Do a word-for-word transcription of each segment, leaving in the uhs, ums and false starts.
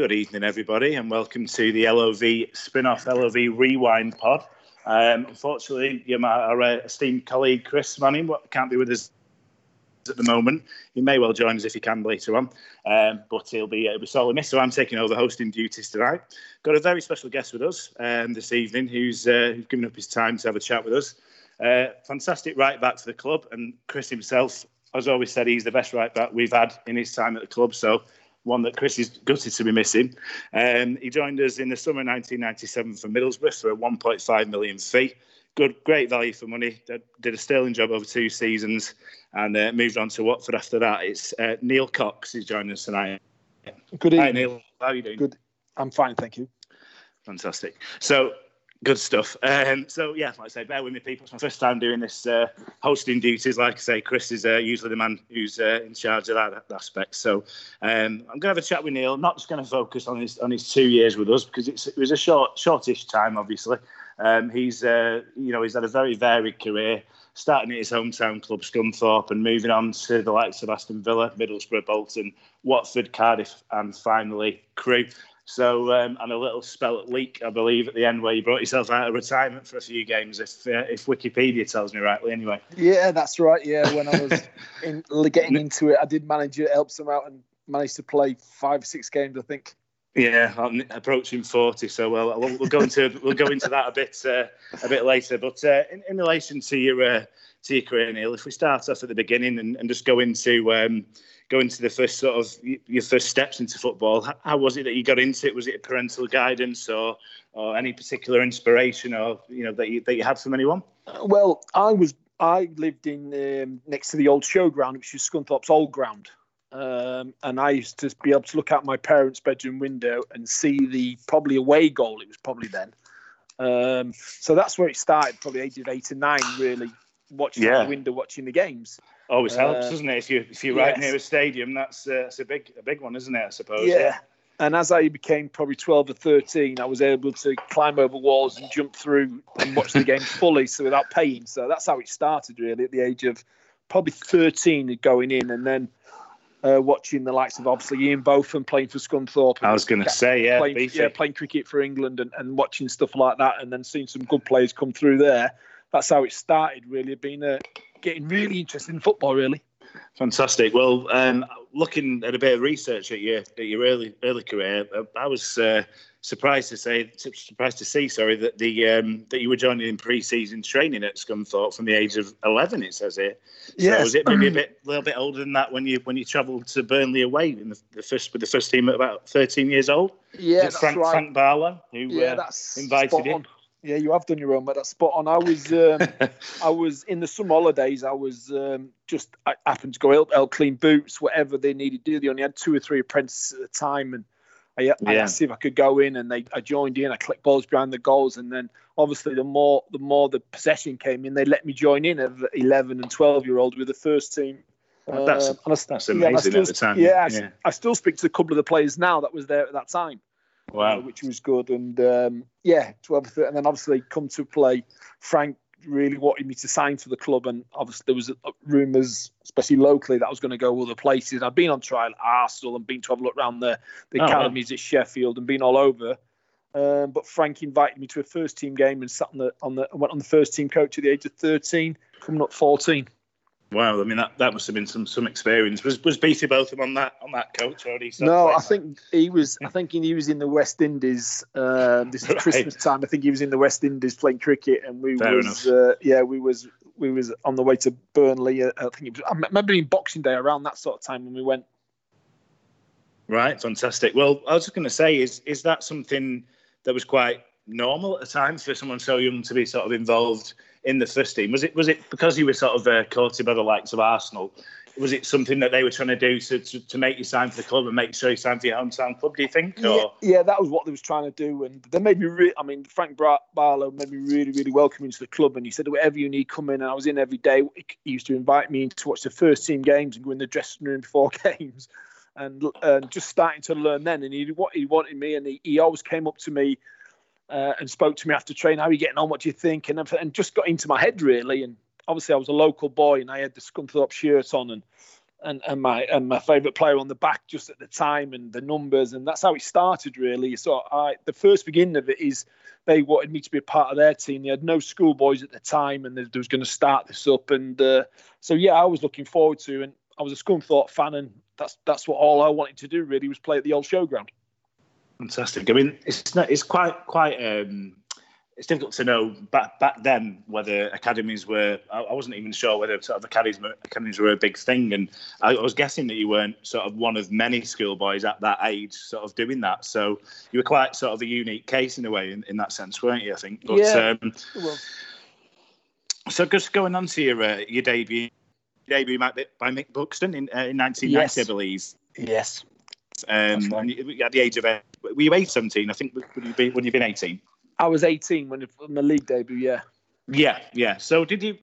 Good evening, everybody, and welcome to the L O V spin-off, L O V Rewind pod. Um, unfortunately, you know, our uh, esteemed colleague Chris Manning can't be with us at the moment. He may well join us if he can later on, um, but he'll be, uh, be sorely missed. So I'm taking over hosting duties tonight. Got a very special guest with us um, this evening who's, uh, who's given up his time to have a chat with us. Uh, fantastic right-back for the club, and Chris himself has always said he's the best right-back we've had in his time at the club, so one that Chris is gutted to be missing. Um, he joined us in the summer of nineteen ninety-seven from Middlesbrough for a one point five million pounds fee. Good, great value for money. Did a sterling job over two seasons and uh, moved on to Watford after that. It's uh, Neil Cox who's joining us tonight. Good evening. Hi, Neil. How are you doing? Good. I'm fine, thank you. Fantastic. So, good stuff. Um, so, yeah, like I say, bear with me, people. It's my first time doing this uh, hosting duties. Like I say, Chris is uh, usually the man who's uh, in charge of that, that aspect. So um, I'm going to have a chat with Neil. Not just going to focus on his on his two years with us, because it's, it was a short, shortish time, obviously. Um, he's, uh, you know, he's had a very varied career, starting at his hometown club, Scunthorpe, and moving on to the likes of Aston Villa, Middlesbrough, Bolton, Watford, Cardiff, and finally Crewe. So, um, and a little spell at Leek, I believe, at the end, where you brought yourself out of retirement for a few games, if uh, if Wikipedia tells me rightly, anyway. Yeah, that's right, yeah. When I was in, getting into it, I did manage it, helped them out, and managed to play five, six games, I think. Yeah, I'm approaching forty, so well, we'll, we'll go into we'll go into that a bit uh, a bit later. But uh, in, in relation to your uh, to your career, Neil, if we start off at the beginning and, and just go into... Um, Go into the first sort of your first steps into football. How, how was it that you got into it? Was it parental guidance, or or any particular inspiration, or you know that you that you had from anyone? Well, I was I lived in um, next to the old showground, which is Scunthorpe's old ground, um, and I used to be able to look out my parents' bedroom window and see the probably away goal. It was probably then, um, so that's where it started. Probably age of eight or nine, really. Watching yeah. the window, watching the games. Always helps, uh, doesn't it? If you if you're right yes. near a stadium, that's uh, that's a big a big one, isn't it? I suppose. Yeah. yeah. And as I became probably twelve or thirteen, I was able to climb over walls and jump through and watch the game fully, so without paying. So that's how it started, really, at the age of probably thirteen, going in, and then uh, watching the likes of obviously Ian Botham playing for Scunthorpe. I was going to say, yeah, playing, yeah, playing cricket for England and, and watching stuff like that, and then seeing some good players come through there. That's how it started, really, being a, getting really interested in football, really. Fantastic. Well, um, looking at a bit of research at your at your early early career, I was uh, surprised to say surprised to see, sorry, that the um, that you were joining in pre-season training at Scunthorpe from the age of eleven. It says here. So yes. Was it maybe a bit a little bit older than that when you when you travelled to Burnley away in the, the first with the first team at about thirteen years old? Yeah, that's Frank, right. Frank Bauer, who yeah, uh, invited you. Yeah, you have done your own, but that's spot on. I was, um, I was in the summer holidays. I was um, just I happened to go help, help clean boots, whatever they needed to do. They only had two or three apprentices at the time, and I, yeah. I asked if I could go in, and they I joined in. I clicked balls behind the goals, and then obviously the more the more the possession came in, they let me join in as eleven and twelve year old with the first team. Uh, that's that's, that's yeah, amazing still, at the time. Yeah, yeah. I, I still speak to a couple of the players now that was there at that time. Wow, uh, which was good, and um, yeah, twelve, and then obviously come to play. Frank really wanted me to sign for the club, and obviously there was rumours, especially locally, that I was going to go other places. I'd been on trial at Arsenal and been to have a look around the, the oh, academies wow. at Sheffield and been all over. Um, but Frank invited me to a first team game and sat on the on the went on the first team coach at the age of thirteen, coming up fourteen. Wow, I mean that, that must have been some some experience. Was was Beattie Botham on that on that coach already? No, I think he was. I think he was in the West Indies. Uh, this is right. Christmas time. I think he was in the West Indies playing cricket, and we Fair was uh, yeah, we was we was on the way to Burnley. I think it was. I remember in Boxing Day around that sort of time when we went. Right, fantastic. Well, I was just going to say, is is that something that was quite normal at the time for someone so young to be sort of involved in the first team? Was it was it because you were sort of uh, courted by the likes of Arsenal? Was it something that they were trying to do to, to, to make you sign for the club and make sure you signed for your hometown club, do you think? Or? Yeah, yeah, that was what they was trying to do. And they made me really, I mean, Frank Barlow made me really, really welcome into the club. And he said, whatever you need, come in. And I was in every day. He used to invite me in to watch the first team games and go in the dressing room before games. And, and just starting to learn then. And he, he wanted me, and he, he always came up to me Uh, and spoke to me after training. How are you getting on? What do you think? And and just got into my head, really. And obviously I was a local boy, and I had the Scunthorpe shirt on, and and, and my and my favourite player on the back just at the time, and the numbers, and that's how it started really. So I, the first beginning of it is they wanted me to be a part of their team. They had no schoolboys at the time, and they, they was going to start this up, and uh, so yeah, I was looking forward to, and I was a Scunthorpe fan, and that's that's what all I wanted to do really was play at the old showground. Fantastic. I mean, it's not, it's quite quite. Um... It's difficult to know back back then whether academies were. I wasn't even sure whether sort of academies academies were a big thing, and I was guessing that you weren't sort of one of many schoolboys at that age sort of doing that. So you were quite sort of a unique case in a way, in, in that sense, weren't you? I think. But, yeah. Um, well. So just going on to your uh, your debut, debut by Mick Buxton in uh, in nineteen ninety, yes. I believe. Yes. Um, right. And at the age of uh, were you seventeen? I think would you be when you've been eighteen. I was eighteen when my league debut, yeah. Yeah, yeah. So did you,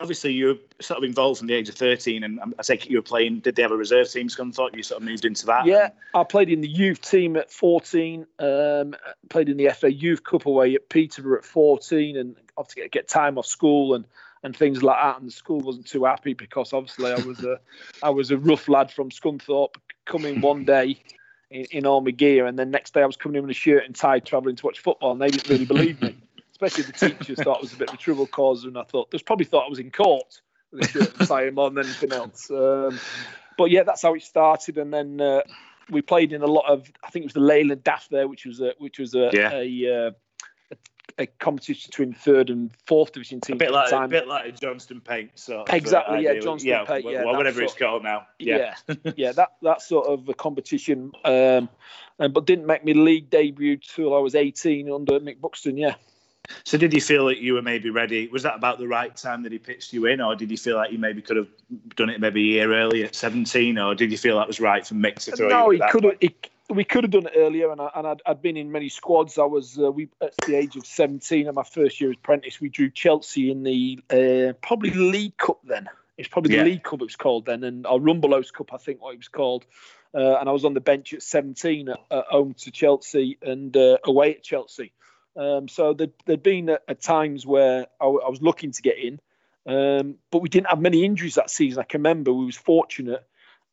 obviously you were sort of involved from the age of thirteen, and I take it you were playing, did they have a reserve team, Scunthorpe? You sort of moved into that? Yeah, and... I played in the youth team at fourteen, um, played in the F A Youth Cup away at Peterborough at fourteen, and obviously get time off school and, and things like that, and the school wasn't too happy because obviously I was a, I was a rough lad from Scunthorpe coming one day, In, in all my gear, and then next day I was coming in with a shirt and tie travelling to watch football, and they didn't really believe me, especially the teachers thought it was a bit of a trouble cause, and I thought they probably thought I was in court with a shirt and tie more than anything else, um, but yeah, that's how it started. And then uh, we played in a lot of, I think it was the Leyland Daft there, which was a, which was a, yeah. a, a a competition between third and fourth division teams. A bit like, a bit like a Johnston Paint. Sort of, exactly, yeah, Johnston yeah, Paint. Yeah, well, whatever it's called now. Yeah, yeah, yeah, that that sort of a competition. Um, and, but didn't make my league debut till I was eighteen under Mick Buxton, yeah. So did you feel that you were maybe ready? Was that about the right time that he pitched you in, or did you feel like you maybe could have done it maybe a year earlier at seventeen, or did you feel that was right for Mick to throw no, you? No, he could have... We could have done it earlier, and, I, and I'd, I'd been in many squads. I was uh, we at the age of seventeen, and my first year as apprentice, we drew Chelsea in the uh, probably League Cup then. It's probably yeah. the League Cup it was called then, and or Rumbelows Cup, I think what it was called. Uh, and I was on the bench at seventeen, at, at home to Chelsea and uh, away at Chelsea. Um, so there'd, there'd been at, at times where I, w- I was looking to get in, um, but we didn't have many injuries that season. I can remember we was fortunate.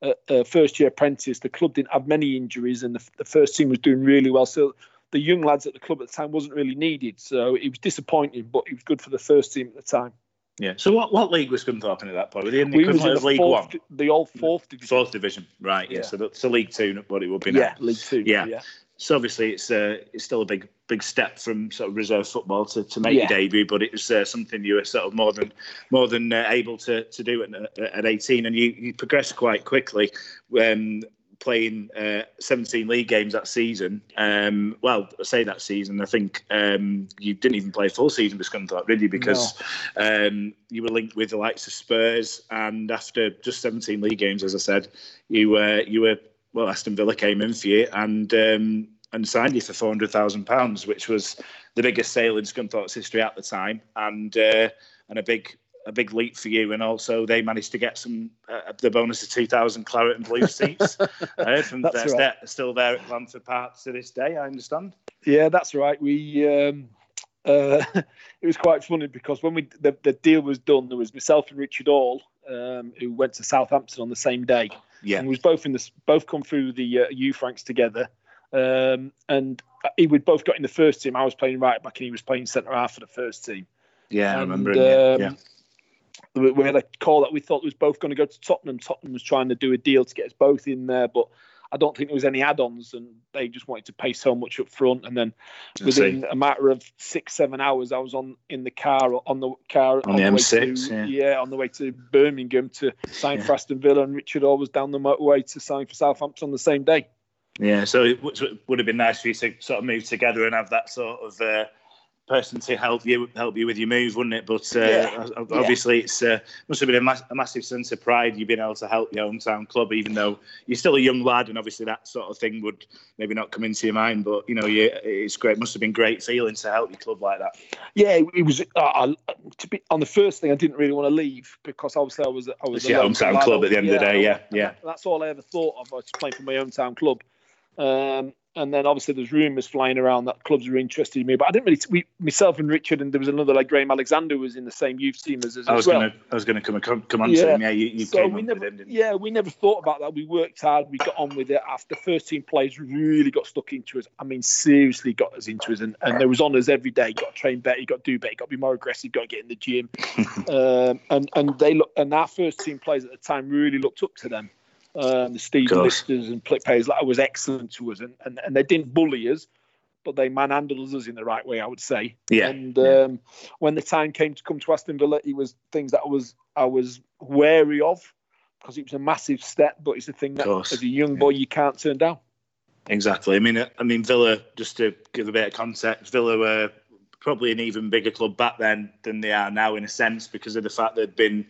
Uh, uh, first-year apprentice, the club didn't have many injuries, and the, the first team was doing really well. So the young lads at the club at the time wasn't really needed. So it was disappointing, but it was good for the first team at the time. Yeah. So what, what league was Scunthorpe in at that point? Were they in the, we was in the League fourth, One, the old fourth division. Fourth division, right? Yeah. yeah. So that's so League Two, what it would be now. Yeah, League Two. Yeah. yeah. So obviously it's uh, it's still a big big step from sort of reserve football to, to make yeah. your debut, but it was uh, something you were sort of more than more than uh, able to to do at, at eighteen, and you, you progressed quite quickly, um, playing uh, seventeen league games that season. Um, well, I say that season, I think um, you didn't even play full season with Scunthorpe, did you? Because no. um, you were linked with the likes of Spurs, and after just seventeen league games, as I said, you uh, you were. Well, Aston Villa came in for you and um, and signed you for four hundred thousand pounds, which was the biggest sale in Scunthorpe's history at the time, and uh, and a big a big leap for you. And also, they managed to get some uh, the bonus of two thousand claret and blue seats uh, from that's their, right. still there at Blandford Park to this day. I understand. Yeah, that's right. We um, uh, it was quite funny because when we the, the deal was done, there was myself and Richard Hall, um, who went to Southampton on the same day. Yeah. And we was both in this, both come through the uh, U Franks together, um, and he would both got in the first team. I was playing right back, and he was playing centre half for the first team. Yeah, and, I remember. Um, yeah. We, we had a call that we thought was both going to go to Tottenham. Tottenham was trying to do a deal to get us both in there, but I don't think there was any add-ons, and they just wanted to pay so much up front. And then within a matter of six, seven hours, I was on in the car on the car on, on the, the M six, to, yeah. yeah, on the way to Birmingham to sign yeah. for Aston Villa, and Richard Hall was down the motorway to sign for Southampton on the same day. Yeah, so it w- would have been nice for you to sort of move together and have that sort of uh, person to help you help you with your move, wouldn't it? But uh, yeah. obviously, yeah. it's uh, must have been a, ma- a massive sense of pride you've been able to help your hometown club, even though you're still a young lad, and obviously that sort of thing would maybe not come into your mind. But you know, you, it's great. It must have been great feeling to help your club like that. Yeah, it was. Uh, I, to be on the first thing, I didn't really want to leave because obviously I was I was your hometown club at the end yeah, of the day. Yeah, yeah. That's all I ever thought of. I was playing for my hometown club. Um, And then obviously there's rumours flying around that clubs were interested in me, but I didn't really. We, myself and Richard, and there was another like Graham Alexander was in the same youth team as us. I was well. going to, I was going to come and come, come on yeah. to him. Yeah, you, you so came on never, with him, didn't you? Yeah, we never thought about that. We worked hard. We got on with it. After first team players really got stuck into us. I mean, seriously got us into us, and, and there was on us every day. You got to train better. You got to do better. You got to be more aggressive. You got to get in the gym. um, and and they look, and our first team players at the time really looked up to them. Um, the Steve Listers and Plip Payers, like, was excellent to us, and, and, and they didn't bully us, but they manhandled us in the right way, I would say. Yeah. And um, yeah. when the time came to come to Aston Villa, it was things that I was I was wary of, because it was a massive step, but it's a thing that as a young boy yeah. you can't turn down. Exactly. I mean, I mean Villa, just to give a bit of context, Villa were probably an even bigger club back then than they are now, in a sense, because of the fact they'd been.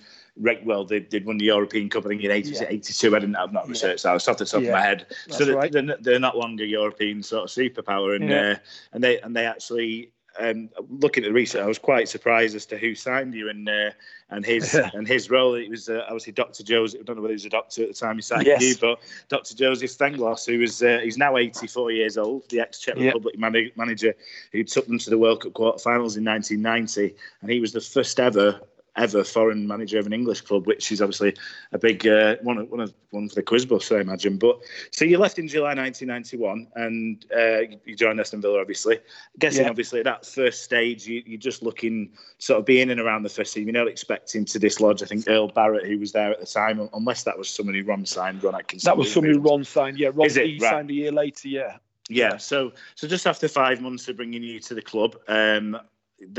Well, they did won the European Cup, I think, in eighty-two. Yeah. I didn't, I've not researched yeah. that. It's off the top yeah. of my head. That's so they're, right. they're, they're not longer European sort of superpower, and yeah. uh, and they and they actually um, looking at the research, I was quite surprised as to who signed you and uh, and his yeah. and his role. It was uh, obviously Doctor Jozef. I don't know whether he was a doctor at the time he signed yes. you, but Doctor Jozef Vengloš, who was uh, he's now eighty-four years old, the ex-Czech yeah. Republic man- manager who took them to the World Cup quarterfinals in nineteen ninety, and he was the first ever. ever foreign manager of an English club, which is obviously a big uh, one, one, of, one for the quiz bus, I imagine. But so you left in July nineteen ninety-one, and uh, you joined Aston Villa, obviously. Guessing, yeah. obviously, at that first stage, you, you're just looking, sort of being in and around the first team. You're not expecting to dislodge, I think, Earl Barrett, who was there at the time, unless that was somebody Ron signed, Ron Atkinson. That was somebody Ron signed, yeah. Ron he right? signed a year later, yeah. Yeah, so so just after five months of bringing you to the club, um,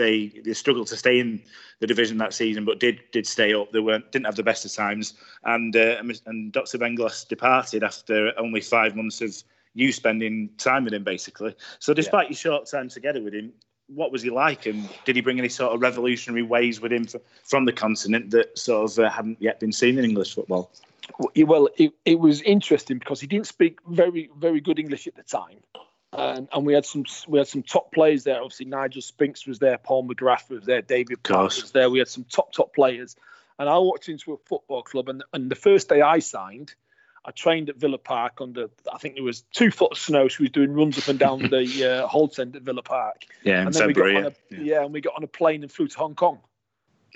They they struggled to stay in the division that season, but did did stay up. They weren't didn't have the best of times, and uh, and Doctor Vengloš departed after only five months of you spending time with him, basically. So, despite yeah. your short time together with him, what was he like, and did he bring any sort of revolutionary ways with him from the continent that sort of uh, hadn't yet been seen in English football? Well, it it was interesting because he didn't speak very very good English at the time. And, and we had some we had some top players there. Obviously, Nigel Spinks was there, Paul McGrath was there, David Park was there. We had some top, top players. And I walked into a football club, and, and the first day I signed, I trained at Villa Park under, I think there was two foot of snow, so we was doing runs up and down the uh, Holt end at Villa Park. Yeah, and in then February, we got yeah. on a, yeah, and we got on a plane and flew to Hong Kong.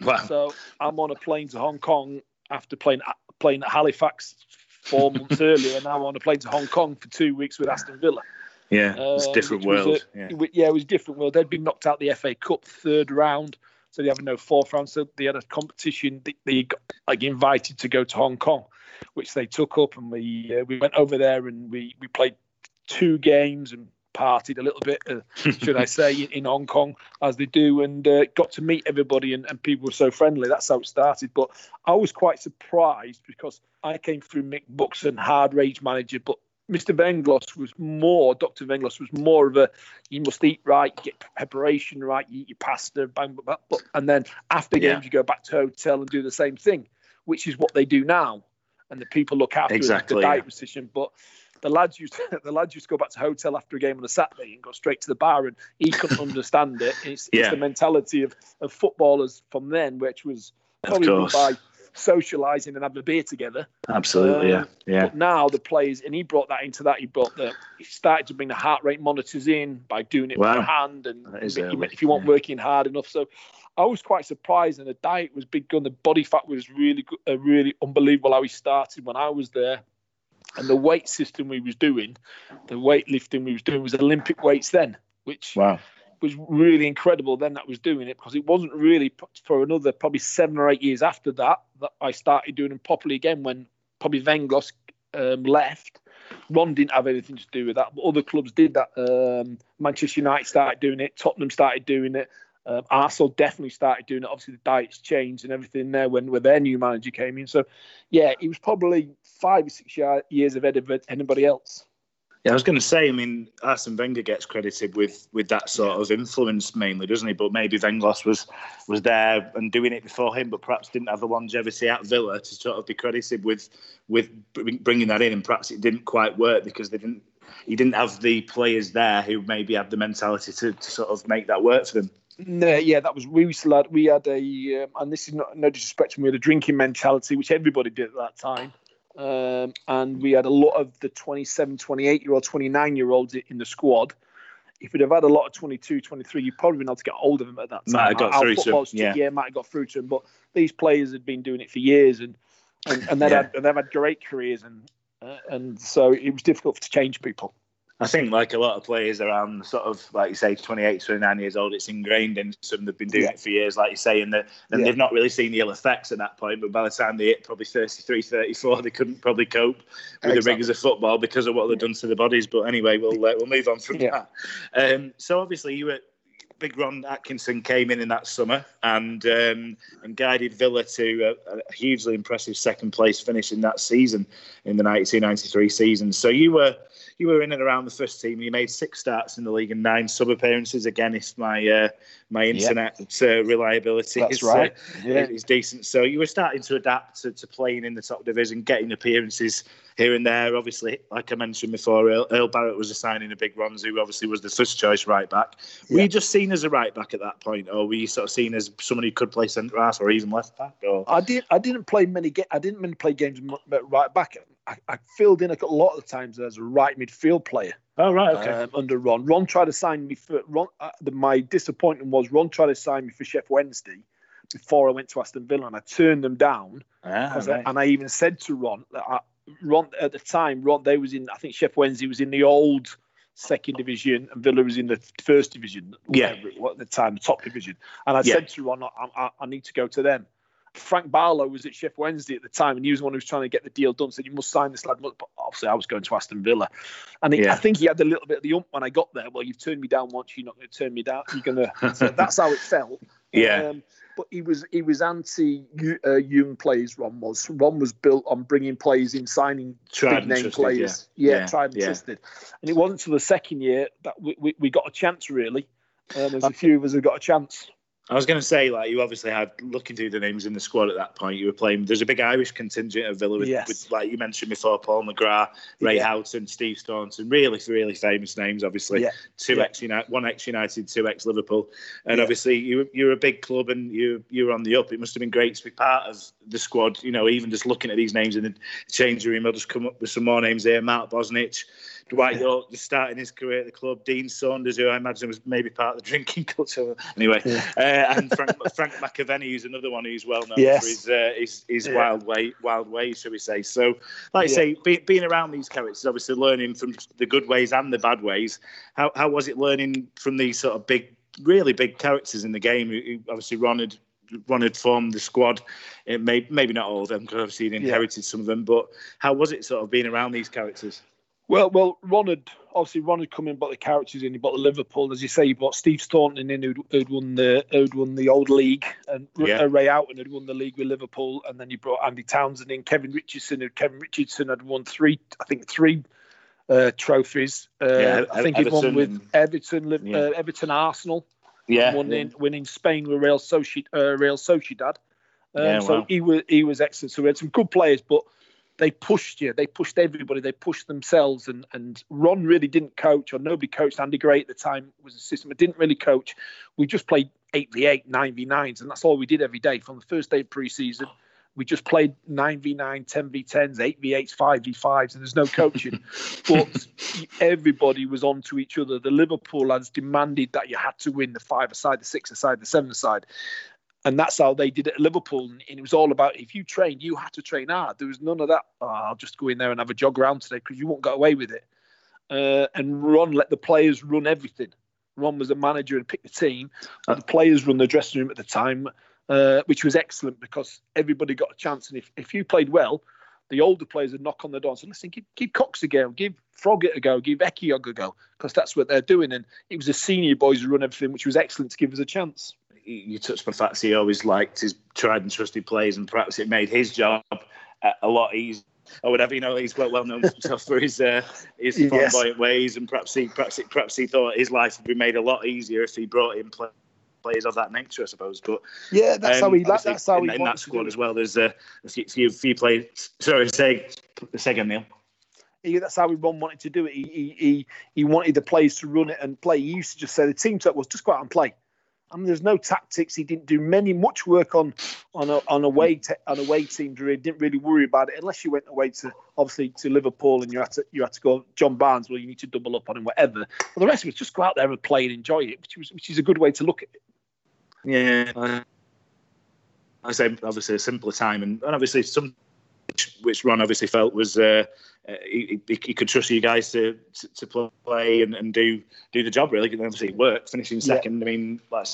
Wow. So I'm on a plane to Hong Kong after playing, playing at Halifax four months earlier, and now I'm on a plane to Hong Kong for two weeks with Aston Villa. Yeah, it's a different um, world. A, yeah. yeah, it was a different world. They'd been knocked out the F A Cup third round, so they had no fourth round. So they had a competition. They, they got like invited to go to Hong Kong, which they took up, and we uh, we went over there and we, we played two games and partied a little bit, uh, should I say, in Hong Kong as they do, and uh, got to meet everybody, and, and people were so friendly. That's how it started. But I was quite surprised because I came through Mick Buxton, hard rage manager, but. Mister Vengloš was more, Doctor Vengloš was more of a, you must eat right, you get preparation right, you eat your pasta, bang, bang, bang, and then after games yeah. you go back to hotel and do the same thing, which is what they do now. And the people look after exactly, the diet yeah. restriction. But the lads, used to, the lads used to go back to hotel after a game on a Saturday and go straight to the bar, and he couldn't understand it. It's, yeah. it's the mentality of, of footballers from then, which was probably by... socialising and having a beer together. Absolutely, um, yeah. yeah. But now the players, and he brought that into that. He brought the, he started to bring the heart rate monitors in by doing it wow. by hand, and if you weren't yeah. working hard enough. So I was quite surprised, and the diet was big gun. The body fat was really, uh, really unbelievable how he started when I was there. And the weight system we was doing, the weightlifting we was doing was Olympic weights then, which... Wow. was really incredible then that was doing it, because it wasn't really for another probably seven or eight years after that that I started doing them properly again, when probably Vengloš um, left. Ron didn't have anything to do with that, but other clubs did that. Um, Manchester United started doing it, Tottenham started doing it, um, Arsenal definitely started doing it. Obviously the diets changed and everything there when, when their new manager came in. So yeah, it was probably five or six years ahead of anybody else. Yeah, I was going to say, I mean, Arsene Wenger gets credited with, with that sort yeah. of influence mainly, doesn't he? But maybe Vengloš was was there and doing it before him, but perhaps didn't have the longevity at Villa to sort of be credited with with bringing that in, and perhaps it didn't quite work because they didn't he didn't have the players there who maybe had the mentality to, to sort of make that work for them. No, yeah, that was we used to had, we had a um, and this is not no disrespect, we had a drinking mentality, which everybody did at that time. Um, and we had a lot of the twenty-seven, twenty-eight-year-old, twenty-nine-year-olds in the squad. If we'd have had a lot of twenty-two, twenty-three, you'd probably been able to get hold of them at that time. Might have got Our through to them. Yeah. yeah, might have got through to them. But these players had been doing it for years, and and, and they've yeah. had, had great careers, and uh, and so it was difficult to change people. I think, like a lot of players around, sort of, like you say, twenty-eight, twenty-nine years old, it's ingrained in some. They've been doing yeah. it for years, like you say, and, the, and yeah. they've not really seen the ill effects at that point. But by the time they hit probably thirty-three, thirty-four, they couldn't probably cope with exactly. the rigors of football because of what they've done to their bodies. But anyway, we'll uh, we'll move on from yeah. that. Um, so obviously, you were Big Ron Atkinson came in in that summer and um, and guided Villa to a, a hugely impressive second place finish in that season, in the ninety-two ninety-three season. So you were. You were in and around the first team. You made six starts in the league and nine sub appearances. Again, if my uh, my internet yeah. uh, reliability That's is, right. uh, yeah. is decent, so you were starting to adapt to, to playing in the top division, getting appearances here and there. Obviously, like I mentioned before, Earl, Earl Barrett was assigning a big Ron's, who obviously was the first choice right back. Were yeah. you just seen as a right back at that point, or were you sort of seen as someone who could play centre half or even left back? Or I did. I didn't play many. Ga- I didn't play games right back. I, I filled in a lot of the times as a right midfield player. Oh, right, okay. Um, under Ron. Ron tried to sign me for... Ron, uh, the, my disappointment was Ron tried to sign me for Sheffield Wednesday before I went to Aston Villa, and I turned them down. Ah, right. I, and I even said to Ron... that I, Ron at the time, Ron, they was in... I think Sheffield Wednesday was in the old second division and Villa was in the first division. Yeah. Whatever, at the time, the top division. And I yeah. said to Ron, I, I, I need to go to them. Frank Bauer was at Sheffield Wednesday at the time, and he was the one who was trying to get the deal done. Said, you must sign this lad. But obviously, I was going to Aston Villa. And he, yeah. I think he had a little bit of the ump when I got there. Well, you've turned me down once, you're not going to turn me down. You're going to. So that's how it felt. Yeah. Um, but he was he was anti uh, young players, Ron was. Ron was built on bringing players in, signing tried big name trusted, players. Yeah, yeah, yeah. tried and yeah. trusted. And it wasn't until the second year that we, we, we got a chance, really. Um, there's a few of us who got a chance. I was going to say, like, you obviously had, looking through the names in the squad at that point, you were playing, there's a big Irish contingent of Villa, with, yes. with like you mentioned before, Paul McGrath, Ray yeah. Houghton, Steve Staunton, really, really famous names, obviously. Yeah. Two yeah. ex-United, one ex-United, two ex-Liverpool. And yeah. obviously, you, you're a big club and you, you were on the up. It must have been great to be part of the squad, you know, even just looking at these names in the changing room. I'll just come up with some more names there. Mark Bosnich, Dwight York, just starting his career at the club. Dean Saunders, who I imagine was maybe part of the drinking culture. Anyway, yeah. uh, and Frank, Frank McAvenny, who's another one who's well known yes. for his uh, his, his yeah. wild way, wild ways, shall we say. So, like yeah. I say, be, being around these characters, obviously learning from the good ways and the bad ways. How how was it learning from these sort of big, really big characters in the game? Obviously, Ron had... Ron had formed the squad. It may, maybe not all of them, because obviously he'd inherited yeah. some of them. But how was it sort of being around these characters? Well, well, Ron had obviously Ron had come in, bought the characters in. He bought the Liverpool, as you say. He bought Steve Staunton in, who'd, who'd won the who'd won the old league, and yeah. Ray Houghton had won the league with Liverpool. And then you brought Andy Townsend in, Kevin Richardson. Who Kevin Richardson had won three, I think three uh, trophies. Uh, yeah, I think Everton, he'd won with Everton, yeah. uh, Everton, Arsenal. Yeah, winning, winning Spain with Real Sociedad. Uh, Real Sociedad. Um, yeah, so wow. he was he was excellent. So we had some good players, but they pushed you. They pushed everybody. They pushed themselves. And and Ron really didn't coach, or nobody coached. Andy Gray at the time was assistant, but didn't really coach. We just played eight v eight, nine v nines, and that's all we did every day from the first day of pre-season. We just played nine v nine, ten v tens, eight v eights, five v fives, and there's no coaching. But everybody was on to each other. The Liverpool lads demanded that you had to win the five-a-side, the six-a-side, the seven-a-side. And that's how they did it at Liverpool. And it was all about, if you trained, you had to train hard. There was none of that, oh, I'll just go in there and have a jog around today, because you won't get away with it. Uh, and Ron let the players run everything. Ron was the manager and picked the team. But the players run the dressing room at the time. Uh, which was excellent, because everybody got a chance. And if, if you played well, the older players would knock on the door and say, listen, give, give Cox a go, give Froggitt a go, give Ekiog a go, because that's what they're doing. And it was the senior boys who run everything, which was excellent to give us a chance. You touched on the fact he always liked his tried and trusted players, and perhaps it made his job a lot easier. Or whatever, you know, he's well, well known for his uh, his yes. flamboyant ways, and perhaps he perhaps it, perhaps he thought his life would be made a lot easier if he brought in players. Players of that nature, I suppose. But yeah, that's um, how he. That's how in, he in that squad as well. There's a, a few few players. Sorry, say say again, Neil. He, that's how he wanted to do it. He he he wanted the players to run it and play. He used to just say the team talk was just go out and play. I mean, there's no tactics. He didn't do many much work on on a, on away te- on away team. He didn't really worry about it unless you went away to obviously to Liverpool and you had to you had to go John Barnes. Well, you need to double up on him, whatever. But the rest of us just go out there and play and enjoy it, which was which is a good way to look at it. Yeah, uh, I say obviously a simpler time, and, and obviously some which, which Ron obviously felt was uh, uh, he, he, he could trust you guys to to, to play and, and do do the job really. And obviously it worked, finishing second. Yeah. I mean, like I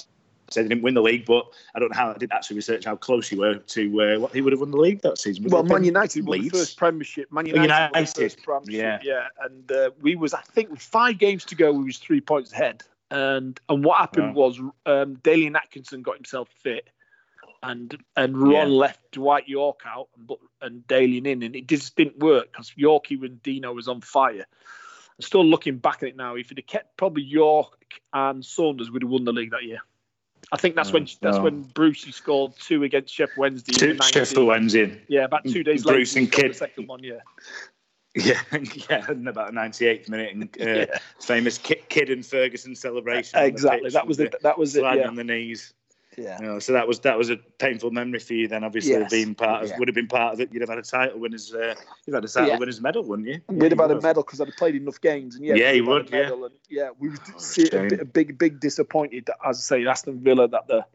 said, they didn't win the league, but I don't know how I did actually research how close you were to uh, what he would have won the league that season. Was well, Man United won the first Premiership. Man United, United. won the first Premiership. Yeah, yeah. And uh, we was I think with five games to go, we was three points ahead. And and what happened yeah. was um, Daley and Atkinson got himself fit, and and Ron yeah. left Dwight York out and and Daley in, and it just didn't work because Yorkie and Dino was on fire. I'm still looking back at it now. If it had kept probably York and Saunders, would have won the league that year. I think that's oh, when that's oh. when Brucey scored two against Sheffield Wednesday. Two Sheffield Wednesday. Yeah, about two days Bruce later. Bruce and Kidd. The second one, yeah. Yeah, yeah, in about the ninety-eighth minute, and uh, yeah. famous Kidd and Ferguson celebration. Exactly, that was it. That was it. Sliding yeah. on the knees. Yeah. You know, so that was that was a painful memory for you. Then, obviously, yes. being part of yeah. would have been part of it. You'd have had a title winners. Uh, you'd have had a title yeah. winners medal, wouldn't you? We'd yeah, have had a medal because I'd have played enough games. And yeah, yeah, you would. Yeah, and, yeah. We would oh, see it a, a big, big disappointed. That, as I say, Aston Villa that the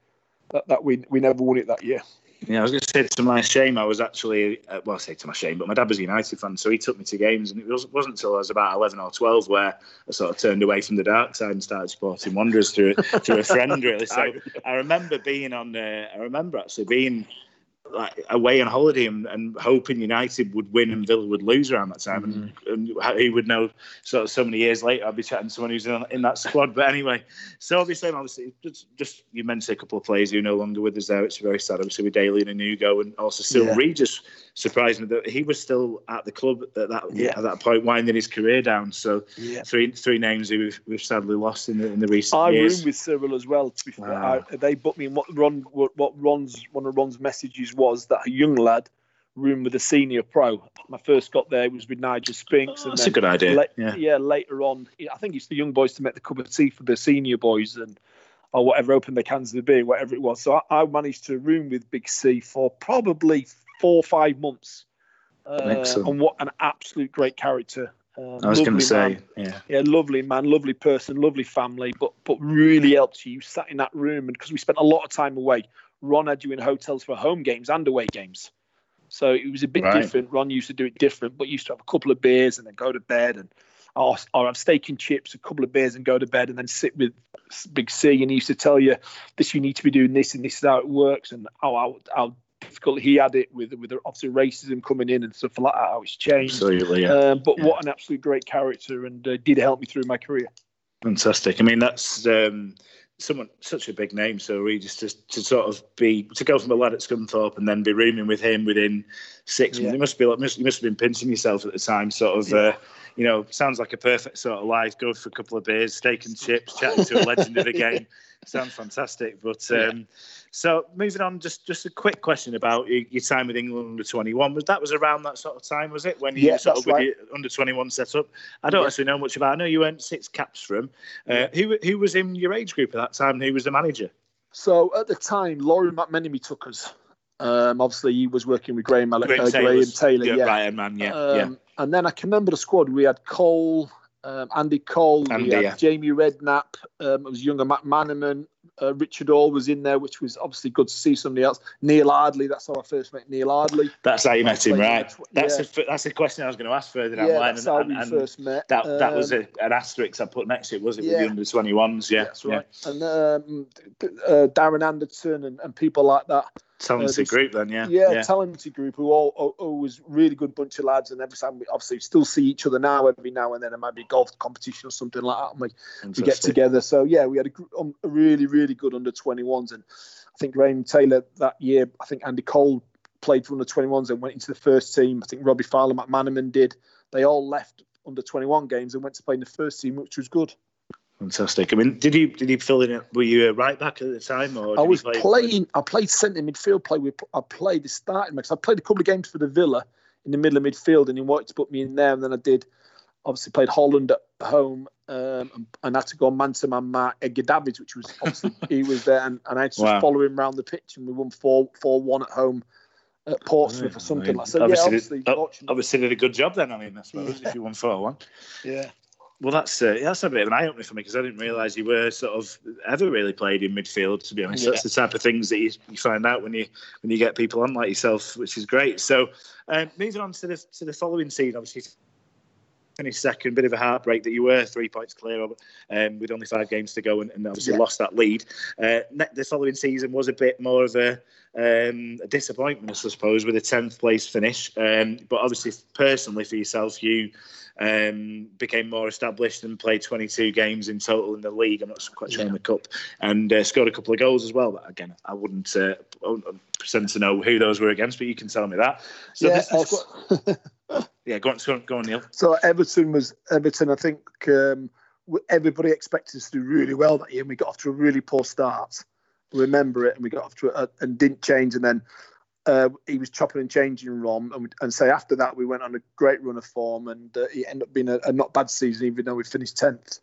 that, that we we never won it that year. Yeah, I was going to say, to my shame, I was actually, uh, well, I say to my shame, but my dad was a United fan, so he took me to games, and it was, wasn't until I was about eleven or twelve where I sort of turned away from the dark side and started supporting Wanderers through, through a friend, really. So I remember being on, uh, I remember actually being like away on holiday and, and hoping United would win and Villa would lose around that time, mm. and, and who would know? Sort of so many years later, I'd be chatting to someone who's in, in that squad. But anyway, so obviously, obviously, just, just you mentioned a couple of players who are no longer with us there. It's very sad, obviously, with Daley and Inugo, and also still yeah. Regis. Surprised me that he was still at the club at that yeah. at that point, winding his career down. So yeah. three three names who we've, we've sadly lost in the in the recent I years. I room with Cyril as well. To be fair, wow. I, they booked me. And what Ron, what Ron's one of Ron's messages was that a young lad room with a senior pro. My first got there was with Nigel Spinks. Oh, and that's a good idea. La- yeah. yeah, later on, I think it's the young boys to make the cup of tea for the senior boys and or whatever, open the cans of the beer, whatever it was. So I, I managed to room with Big C for probably four or five months. Uh, and what an absolute great character. Uh, I was going to say, yeah. yeah, lovely man, lovely person, lovely family, but but really helped you. You sat in that room, and because we spent a lot of time away, Ron had you in hotels for home games and away games. So it was a bit right. different. Ron used to do it different, but used to have a couple of beers and then go to bed, and or, or have steak and chips, a couple of beers and go to bed, and then sit with Big C, and he used to tell you, this you need to be doing this, and this is how it works, and how I'll, I'll difficult he had it with with obviously racism coming in and stuff like that, how it's changed. Absolutely, yeah. Um, but yeah. what an absolute great character, and uh, did help me through my career. Fantastic. I mean, that's um, someone such a big name. So Regis, just to sort of be to go from a lad at Scunthorpe and then be rooming with him within six yeah. months. You must be like, you must have been pinching yourself at the time. Sort of, yeah. uh, you know, sounds like a perfect sort of life. Go for a couple of beers, steak and chips, chatting to a legend of the game. Yeah. Sounds fantastic, but um, yeah. so moving on, just, just a quick question about your, your time with England under twenty-one. Was that was around that sort of time, was it? When you yeah, sort of with right. your under twenty-one set up? I don't yeah. actually know much about. I know you earned six caps from. Uh, who who was in your age group at that time? Who was the manager? So at the time, Laurie McMenemy took us. Um, obviously, he was working with Graham, Alec, Graham uh, Taylor, Taylor yeah, yeah. Brian Mann, yeah, um, yeah. And then I can remember the squad. We had Cole. Um, Andy Cole, Andy, yeah. Jamie Redknapp, um, it was younger Matt Manaman, uh, Richard Hall was in there, which was obviously good to see somebody else. Neil Ardley, that's how I first met Neil Ardley. That's how you met him, right? Tw- that's yeah. a, that's a question I was going to ask further down yeah, line. That's and, how we and, first and met. That that um, was a, an asterisk I put next to it, was it, yeah. with the under twenty-ones? Yeah, that's right. Yeah. And um, uh, Darren Anderton and, and people like that. Talented uh, group then, yeah. yeah. Yeah, talented group who all who was really good bunch of lads, and every time we obviously still see each other now, every now and then there might be a golf competition or something like that, and we, we get together. So yeah, we had a, um, a really, really good under twenty-ones, and I think Graham Taylor that year, I think Andy Cole played for under twenty-ones and went into the first team. I think Robbie Fowler, McManaman did. They all left under twenty-one games and went to play in the first team, which was good. Fantastic. I mean, did you did you fill in? Were you a right back at the time, or I was play playing? I played centre midfield. Play. We, I played the starting because I played a couple of games for the Villa in the middle of midfield, and he wanted to put me in there, and then I did. obviously played Holland at home, um, and, and had to go man-to-man mark Edgar Davids, which was obviously he was there, and, and I had to wow. follow him around the pitch, and we won four four one at home at Portsmouth, oh, yeah, or something I mean, like that. So, obviously, yeah, obviously, did, obviously, obviously did a good job then. I mean, I suppose yeah. if you won four one, yeah. Well, that's uh, that's a bit of an eye-opener for me, because I didn't realise you were sort of ever really played in midfield, to be honest. Yeah. That's the type of things that you, you find out when you when you get people on like yourself, which is great. So um, moving on to the to the following season, obviously finished second, bit of a heartbreak that you were three points clear of, um, with only five games to go, and, and obviously yeah. lost that lead. Uh, the following season was a bit more of a, um, a disappointment, I suppose, with a tenth place finish. Um, but obviously, personally for yourself, you. Um, became more established and played twenty-two games in total in the league. I'm not quite sure in yeah. the cup, and uh, scored a couple of goals as well. But again, I wouldn't uh, pretend to know who those were against, but you can tell me that. So yeah, this, this qu- yeah, go on, go on, go on, Neil. So Everton was Everton. I think um, everybody expected us to do really well that year, and we got off to a really poor start. Remember it, and we got off to it uh, and didn't change, and then. Uh, he was chopping and changing, Ron, and, and say so after that we went on a great run of form, and uh, it ended up being a, a not bad season, even though we finished tenth.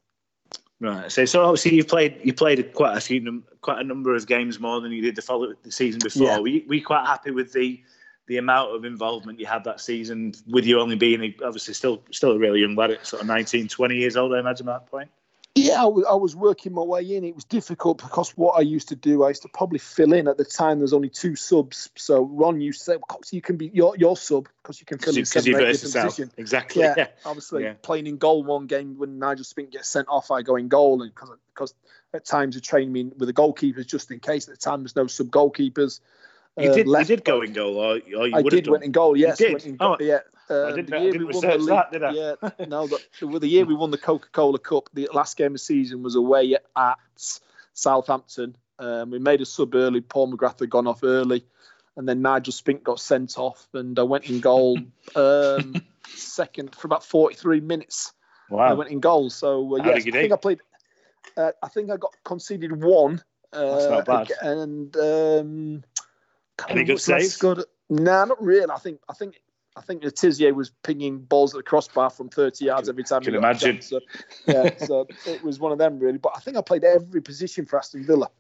Right. So, so obviously you played you played quite a few quite a number of games more than you did the follow the season before. Yeah. Were, you, were you quite happy with the the amount of involvement you had that season? With you only being obviously still still a really young lad, at sort of nineteen, twenty years old, I imagine at that point. Yeah, I was, I was working my way in. It was difficult because what I used to do, I used to probably fill in. At the time, there's only two subs. So Ron used to say, well, Cox, you can be your, your sub because you can fill in seven or eight different positions. Exactly. Yeah, yeah. Obviously, yeah. playing in goal one game when Nigel Spinks gets sent off, I go in goal. And because, because at times they trained me with the goalkeepers just in case. At the time, there's no sub goalkeepers. You, uh, did, you did go in goal, or, or you I did done. went in goal. Yes, you did. Went in go- oh, yeah. Um, I didn't, I didn't research that, did I? Yeah, no. The, the year we won the Coca-Cola Cup, the last game of the season was away at Southampton. Um, we made a sub early. Paul McGrath had gone off early, and then Nigel Spink got sent off, and I went in goal um, second for about forty-three minutes. Wow! I went in goal. So uh, yes, I think do? I played. Uh, I think I got conceded one. Uh, That's not bad. And um, any good saves? No, nah, not really. I think. I think. I think Letizia was pinging balls at the crossbar from thirty yards every time. Can you imagine? So, yeah, so it was one of them really. But I think I played every position for Aston Villa.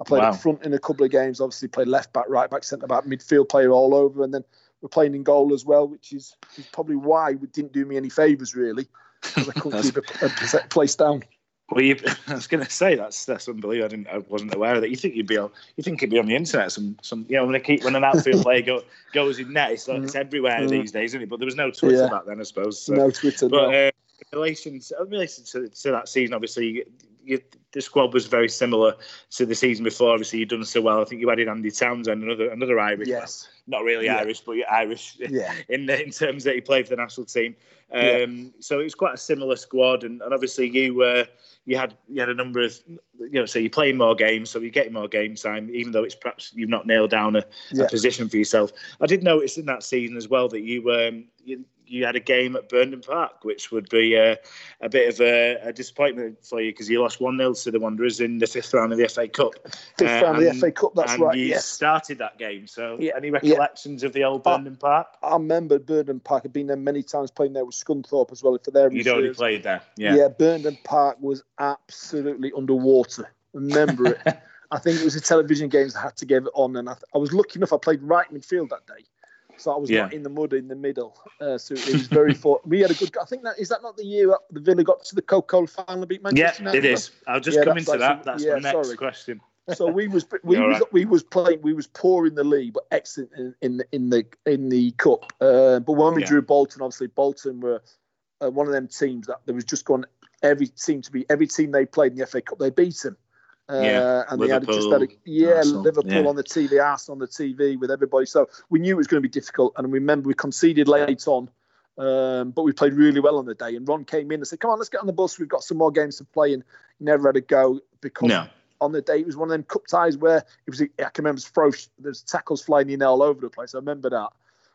I played wow. up front in a couple of games. Obviously, played left back, right back, centre back, midfield player all over, and then we're playing in goal as well, which is, is probably why it didn't do me any favours really, because I couldn't keep a, a place down. Well, you, I was going to say that's that's unbelievable. I didn't, I wasn't aware of that. You think you'd be on, you think it'd be on the internet? Some, some, you know, when, I keep, when an outfield player go, goes in net, it's, like, it's everywhere mm. these days, isn't it? But there was no Twitter yeah. back then, I suppose. So. No Twitter. But no. Uh, in relation, to, in relation to, to that season, obviously, you, you, the squad was very similar to the season before. Obviously, you'd done so well. I think you added Andy Townsend, another another Irish. Yes. Not really yeah. Irish, but you're Irish yeah. in in terms that he played for the national team. Um, yeah. So it was quite a similar squad, and, and obviously you were. Uh, You had you had a number of, you know, so you're playing more games, so you're getting more game time, even though it's perhaps you've not nailed down a, yeah. a position for yourself. I did notice in that season as well that you um, you, you had a game at Burnley Park, which would be uh, a bit of a, a disappointment for you because you lost one nil to the Wanderers in the fifth round of the F A Cup. Fifth uh, round and, of the F A Cup, that's and right. And you yes. started that game, so yeah. any recollections yeah. of the old Burnley Park? I remember Burnley Park. I've been there many times playing there with Scunthorpe as well for their reserves. You'd already played there, yeah. Yeah, Burnley Park was absolutely underwater. Remember it. I think it was the television games that had to give it on, and I, th- I was lucky enough I played right midfield that day, so I was yeah. not in the mud in the middle. Uh, so it was very fun. We had a good. I think that is that not the year the Villa got to the Coca-Cola final and beat Manchester United. Yeah, it is. I'll just yeah, come into that. That's yeah, my next sorry. question. So we was we was, right. we was playing. We was poor in the league, but excellent in, in the in the in the cup. Uh, but when we yeah. drew Bolton, obviously Bolton were uh, one of them teams that there was just gone. Every team to be every team they played in the F A Cup, they beat them. Uh, yeah, and Liverpool, they had just had a, yeah, Arsenal, Liverpool yeah. on the T V, Arsenal on the T V with everybody. So we knew it was going to be difficult. And we remember we conceded late on, um, but we played really well on the day. And Ron came in and said, "Come on, let's get on the bus. We've got some more games to play." And he never had a go because no. on the day it was one of them cup ties where it was. I can remember Frosh. There's tackles flying in all over the place. I remember that.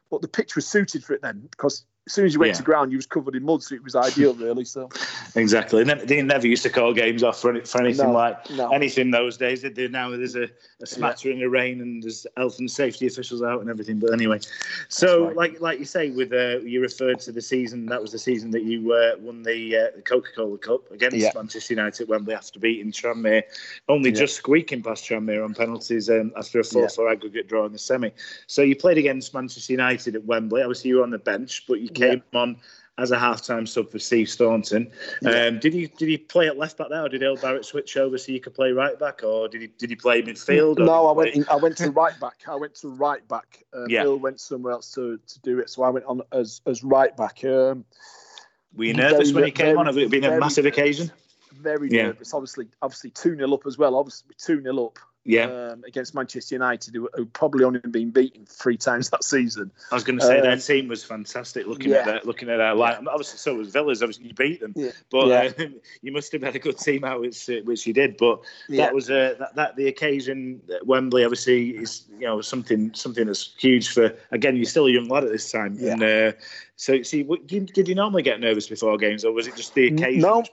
But the pitch was suited for it then because as soon as you went yeah. to ground, you was covered in mud, so it was ideal, really. So exactly. They never used to call games off for, for anything no, like no. anything those days. They do now. There's a, a smattering yeah. of rain and there's health and safety officials out and everything. But anyway, so right. like like you say, with uh, you referred to the season. That was the season that you uh, won the uh, Coca-Cola Cup against yeah. Manchester United at Wembley after beating Tranmere, only yeah. just squeaking past Tranmere on penalties um, after a four four yeah. aggregate draw in the semi. So you played against Manchester United at Wembley. Obviously, you were on the bench, but you came yeah. on as a half-time sub for Steve Staunton. Um, yeah. Did he did he play at left back there, or did Earl Barrett switch over so you could play right back, or did he did he play midfield? Or no, I went in, I went to right back. I went to right back. Um, yeah. Earl went somewhere else to, to do it, so I went on as as right back. Um, Were you nervous very, when he came very, on? Have it been a massive nervous, occasion? Very yeah. nervous. Obviously, obviously two nil up as well. Obviously two nil up. Yeah, um, against Manchester United, who, who probably only been beaten three times that season. I was going to say um, their team was fantastic. Looking yeah. at that, looking at that lineup, obviously so was Villa's. Obviously you beat them, yeah. but yeah. Um, you must have had a good team out, which uh, which you did. But yeah. that was uh, that, that the occasion. At Wembley obviously is you know something something that's huge for. Again, you're still a young lad at this time, yeah. and uh, so see, what, did, did you normally get nervous before games, or was it just the occasion? No.